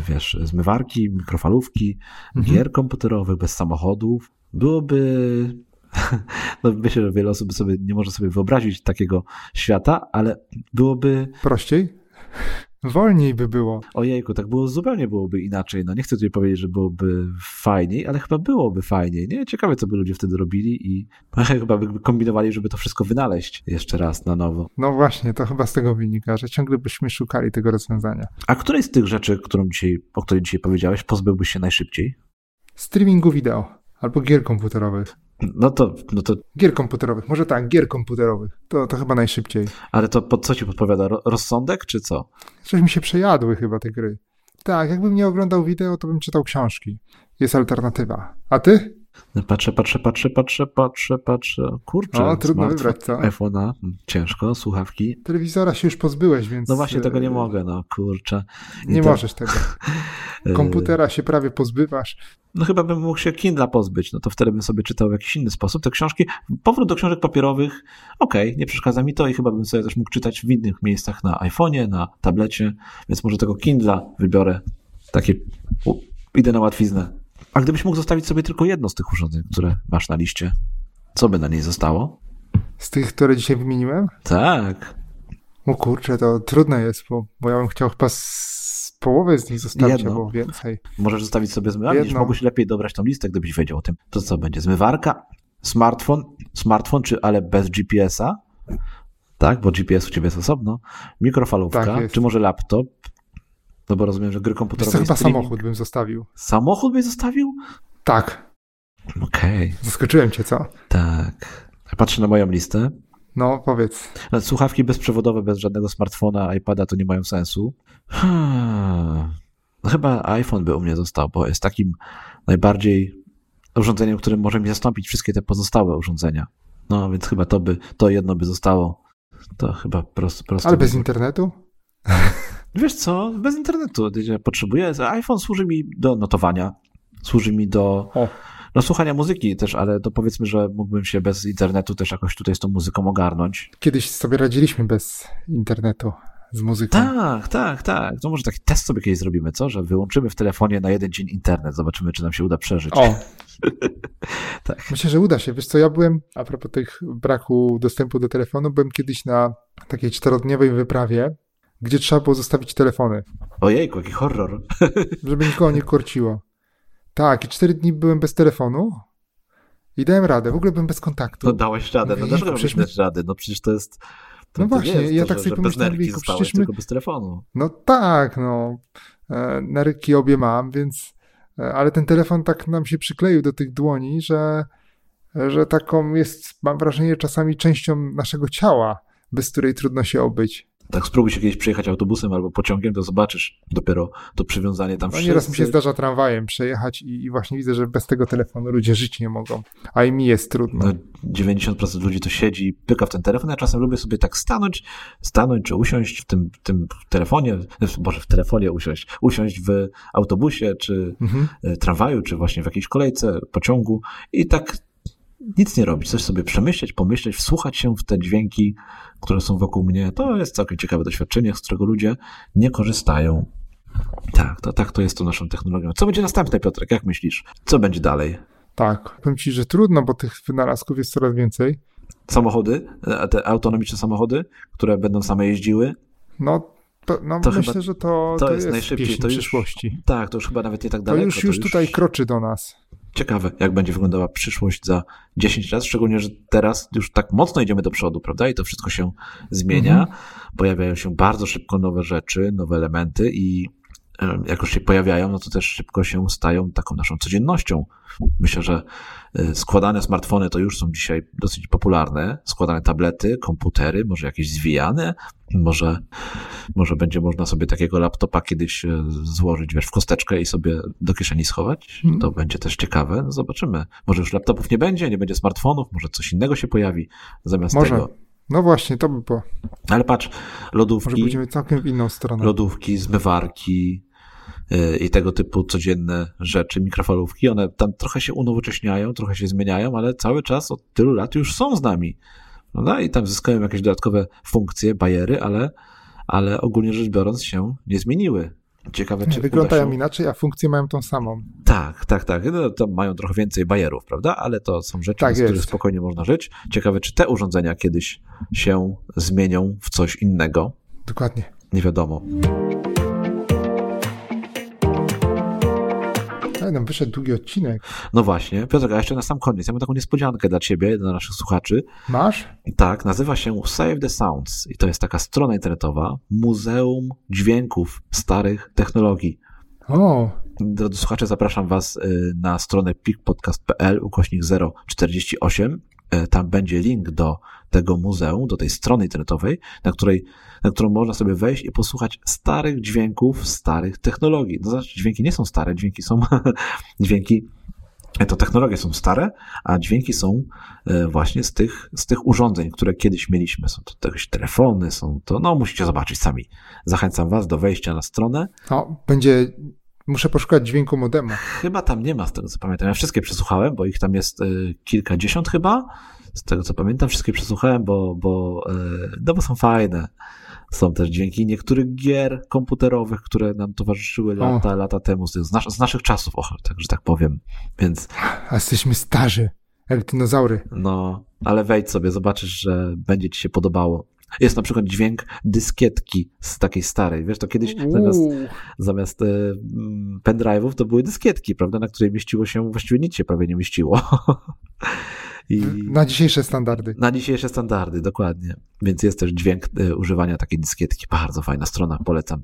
wiesz, zmywarki, mikrofalówki, gier komputerowych, bez samochodów. Byłoby... No myślę, że wiele osób nie może sobie wyobrazić takiego świata, ale byłoby... Prościej? Wolniej by było. Ojejku, tak byłoby inaczej. No nie chcę tutaj powiedzieć, że byłoby fajniej, ale chyba byłoby fajniej. Nie? Ciekawe, co by ludzie wtedy robili i chyba by kombinowali, żeby to wszystko wynaleźć jeszcze raz na nowo. No właśnie, to chyba z tego wynika, że ciągle byśmy szukali tego rozwiązania. A której z tych rzeczy, o której dzisiaj powiedziałeś, pozbyłbyś się najszybciej? Streamingu wideo albo gier komputerowych. Gier komputerowych, może tak, gier komputerowych. To chyba najszybciej. Ale to co ci podpowiada? Rozsądek czy co? Coś mi się przejadły chyba te gry. Tak, jakbym nie oglądał wideo, to bym czytał książki. Jest alternatywa. A ty? Patrzę. Kurczę, no, trudno wybrać, co? iPhone'a, ciężko, słuchawki. Telewizora się już pozbyłeś, więc... No właśnie, tego nie mogę, no kurczę. Możesz tego. Komputera się prawie pozbywasz. No chyba bym mógł się Kindla pozbyć, no to wtedy bym sobie czytał w jakiś inny sposób te książki. Powrót do książek papierowych, okej, nie przeszkadza mi to i chyba bym sobie też mógł czytać w innych miejscach, na iPhonie, na tablecie, więc może tego Kindla wybiorę. Idę na łatwiznę. A gdybyś mógł zostawić sobie tylko jedno z tych urządzeń, które masz na liście, co by na niej zostało? Z tych, które dzisiaj wymieniłem? Tak. O kurczę, to trudne jest, bo ja bym chciał chyba z połowę z nich zostawić albo więcej. Możesz zostawić sobie zmywarkę, mogłeś lepiej dobrać tą listę, gdybyś wiedział o tym. To co będzie? Zmywarka, smartfon, czy ale bez GPS-a, tak, bo GPS u ciebie jest osobno, mikrofalówka, tak, czy może laptop. No bo rozumiem, że gry komputerowe... To chyba streaming. Samochód bym zostawił. Samochód byś zostawił? Tak. Okej. Okay. Zaskoczyłem cię, co? Tak. Patrzę na moją listę. No, powiedz. Słuchawki bezprzewodowe, bez żadnego smartfona, iPada to nie mają sensu. No, chyba iPhone by u mnie został, bo jest takim najbardziej urządzeniem, którym może mi zastąpić wszystkie te pozostałe urządzenia. No, więc chyba to jedno by zostało. To chyba prosto. Ale bez internetu? Wiesz co, bez internetu potrzebuję. iPhone służy mi do notowania, służy mi do słuchania muzyki też, ale to powiedzmy, że mógłbym się bez internetu też jakoś tutaj z tą muzyką ogarnąć. Kiedyś sobie radziliśmy bez internetu z muzyką. Tak. To może taki test sobie kiedyś zrobimy, co? Że wyłączymy w telefonie na jeden dzień internet, zobaczymy, czy nam się uda przeżyć. Tak. Myślę, że uda się. Wiesz co, ja byłem, a propos tych braku dostępu do telefonu, byłem kiedyś na takiej 4-dniowej wyprawie, gdzie trzeba było zostawić telefony. Ojejku, jaki horror. Żeby nikogo nie korciło. Tak, i 4 dni byłem bez telefonu i dałem radę. W ogóle byłem bez kontaktu. No dałeś radę. No dlaczego robisz bez rady? No przecież to jest... No właśnie, ja tak sobie pomyślałem, że przecież tylko bez telefonu. No tak, no. Nerki obie mam, więc... Ale ten telefon tak nam się przykleił do tych dłoni, że taką jest, mam wrażenie, czasami częścią naszego ciała, bez której trudno się obyć. Tak, spróbuj się kiedyś przejechać autobusem albo pociągiem, to zobaczysz dopiero to przywiązanie tam. No nieraz mi się zdarza tramwajem przejechać i właśnie widzę, że bez tego telefonu ludzie żyć nie mogą, a i mi jest trudno. No, 90% ludzi to siedzi i pyka w ten telefon, a czasem lubię sobie tak stanąć czy usiąść w tym telefonie, może w telefonie usiąść w autobusie czy tramwaju, czy właśnie w jakiejś kolejce, pociągu i tak nic nie robić, coś sobie przemyśleć, pomyśleć, wsłuchać się w te dźwięki, które są wokół mnie. To jest całkiem ciekawe doświadczenie, z którego ludzie nie korzystają. Tak to jest tą naszą technologią. Co będzie następne, Piotrek? Jak myślisz? Co będzie dalej? Tak, powiem ci, że trudno, bo tych wynalazków jest coraz więcej. Samochody, te autonomiczne samochody, które będą same jeździły? To myślę, że to jest najszybciej to już, przyszłości. Tak, to już chyba nawet nie tak daleko. To już tutaj kroczy do nas. Ciekawe, jak będzie wyglądała przyszłość za 10 lat, szczególnie, że teraz już tak mocno idziemy do przodu, prawda? I to wszystko się zmienia, pojawiają się bardzo szybko nowe rzeczy, nowe elementy i jak już się pojawiają, no to też szybko się stają taką naszą codziennością. Myślę, że składane smartfony to już są dzisiaj dosyć popularne, składane tablety, komputery, może jakieś zwijane, może będzie można sobie takiego laptopa kiedyś złożyć, wiesz, w kosteczkę i sobie do kieszeni schować. To będzie też ciekawe, no zobaczymy. Może już laptopów nie będzie smartfonów, może coś innego się pojawi zamiast tego. No właśnie, to by było. Ale patrz, lodówki. Może będziemy całkiem w inną stronę. Lodówki, zmywarki i tego typu codzienne rzeczy, mikrofalówki, one tam trochę się unowocześniają, trochę się zmieniają, ale cały czas od tylu lat już są z nami. No i tam zyskują jakieś dodatkowe funkcje, bariery, ale ogólnie rzecz biorąc się nie zmieniły. Ciekawe, czy wyglądają inaczej, a funkcje mają tą samą. Tak. No, to mają trochę więcej barierów, prawda? Ale to są rzeczy, z których spokojnie można żyć. Ciekawe, czy te urządzenia kiedyś się zmienią w coś innego. Dokładnie. Nie wiadomo. Ale nam wyszedł długi odcinek. No właśnie. Piotrek, a jeszcze na sam koniec. Ja mam taką niespodziankę dla ciebie, dla naszych słuchaczy. Masz? Tak, nazywa się Save the Sounds i to jest taka strona internetowa Muzeum Dźwięków Starych Technologii. Drodzy słuchacze, zapraszam was na stronę pikpodcast.pl/048. Tam będzie link do tego muzeum, do tej strony internetowej, na którą można sobie wejść i posłuchać starych dźwięków, starych technologii. To znaczy, dźwięki nie są stare, dźwięki to technologie są stare, a dźwięki są właśnie z tych urządzeń, które kiedyś mieliśmy. Są to jakieś telefony, są to, no musicie zobaczyć sami. Zachęcam was do wejścia na stronę. No, będzie... Muszę poszukać dźwięku modemu. Chyba tam nie ma, z tego co pamiętam. Ja wszystkie przesłuchałem, bo ich tam jest kilkadziesiąt chyba. Z tego co pamiętam, wszystkie przesłuchałem, bo są fajne. Są też dźwięki niektórych gier komputerowych, które nam towarzyszyły lata temu, z naszych czasów, że tak powiem. Więc... A jesteśmy starzy, jak dinozaury. No, ale wejdź sobie, zobaczysz, że będzie ci się podobało. Jest na przykład dźwięk dyskietki z takiej starej. Wiesz, to kiedyś zamiast pendrive'ów to były dyskietki, prawda, na której mieściło się, właściwie nic się prawie nie mieściło. I na dzisiejsze standardy. Na dzisiejsze standardy, dokładnie. Więc jest też dźwięk używania takiej dyskietki. Bardzo fajna strona, polecam.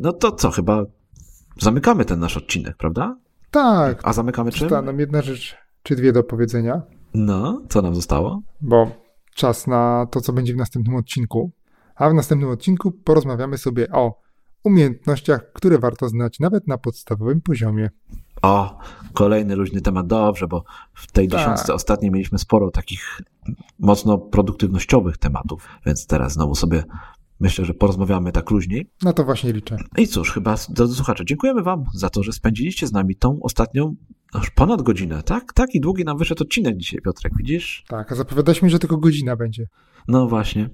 No to co, chyba zamykamy ten nasz odcinek, prawda? Tak. A zamykamy czym? Została nam jedna rzecz, czy dwie do powiedzenia. No, co nam zostało? Bo czas na to, co będzie w następnym odcinku. A w następnym odcinku porozmawiamy sobie o umiejętnościach, które warto znać nawet na podstawowym poziomie. O, kolejny luźny temat. Dobrze, bo w tej dziesiątce ostatniej mieliśmy sporo takich mocno produktywnościowych tematów, więc teraz znowu sobie myślę, że porozmawiamy tak luźniej. No to właśnie liczę. I cóż, chyba, drodzy słuchacze, dziękujemy wam za to, że spędziliście z nami tą ostatnią już ponad godzinę, tak? Taki długi nam wyszedł odcinek dzisiaj, Piotrek, widzisz? Tak, a zapowiadałeś mi, że tylko godzina będzie. No właśnie,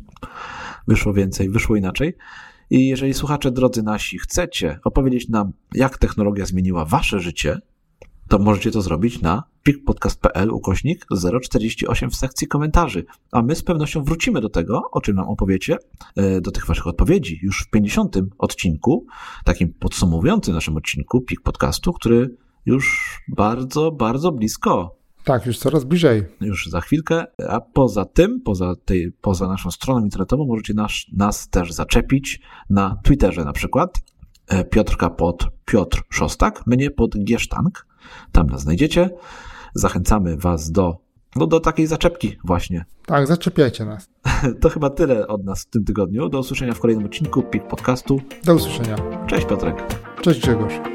wyszło więcej, wyszło inaczej. I jeżeli słuchacze, drodzy nasi, chcecie opowiedzieć nam, jak technologia zmieniła wasze życie, to możecie to zrobić na pikpodcast.pl/048 w sekcji komentarzy, a my z pewnością wrócimy do tego, o czym nam opowiecie, do tych waszych odpowiedzi już w 50. odcinku, takim podsumowującym naszym odcinku PIK Podcastu, który już bardzo, bardzo blisko. Tak, już coraz bliżej. Już za chwilkę, a poza tym, poza naszą stroną internetową możecie nas też zaczepić na Twitterze na przykład. Piotrka pod Piotr Szostak, mnie pod Giestank. Tam nas znajdziecie. Zachęcamy was do takiej zaczepki właśnie. Tak, zaczepiajcie nas. To chyba tyle od nas w tym tygodniu. Do usłyszenia w kolejnym odcinku PIK Podcastu. Do usłyszenia. Cześć Piotrek. Cześć Grzegorz.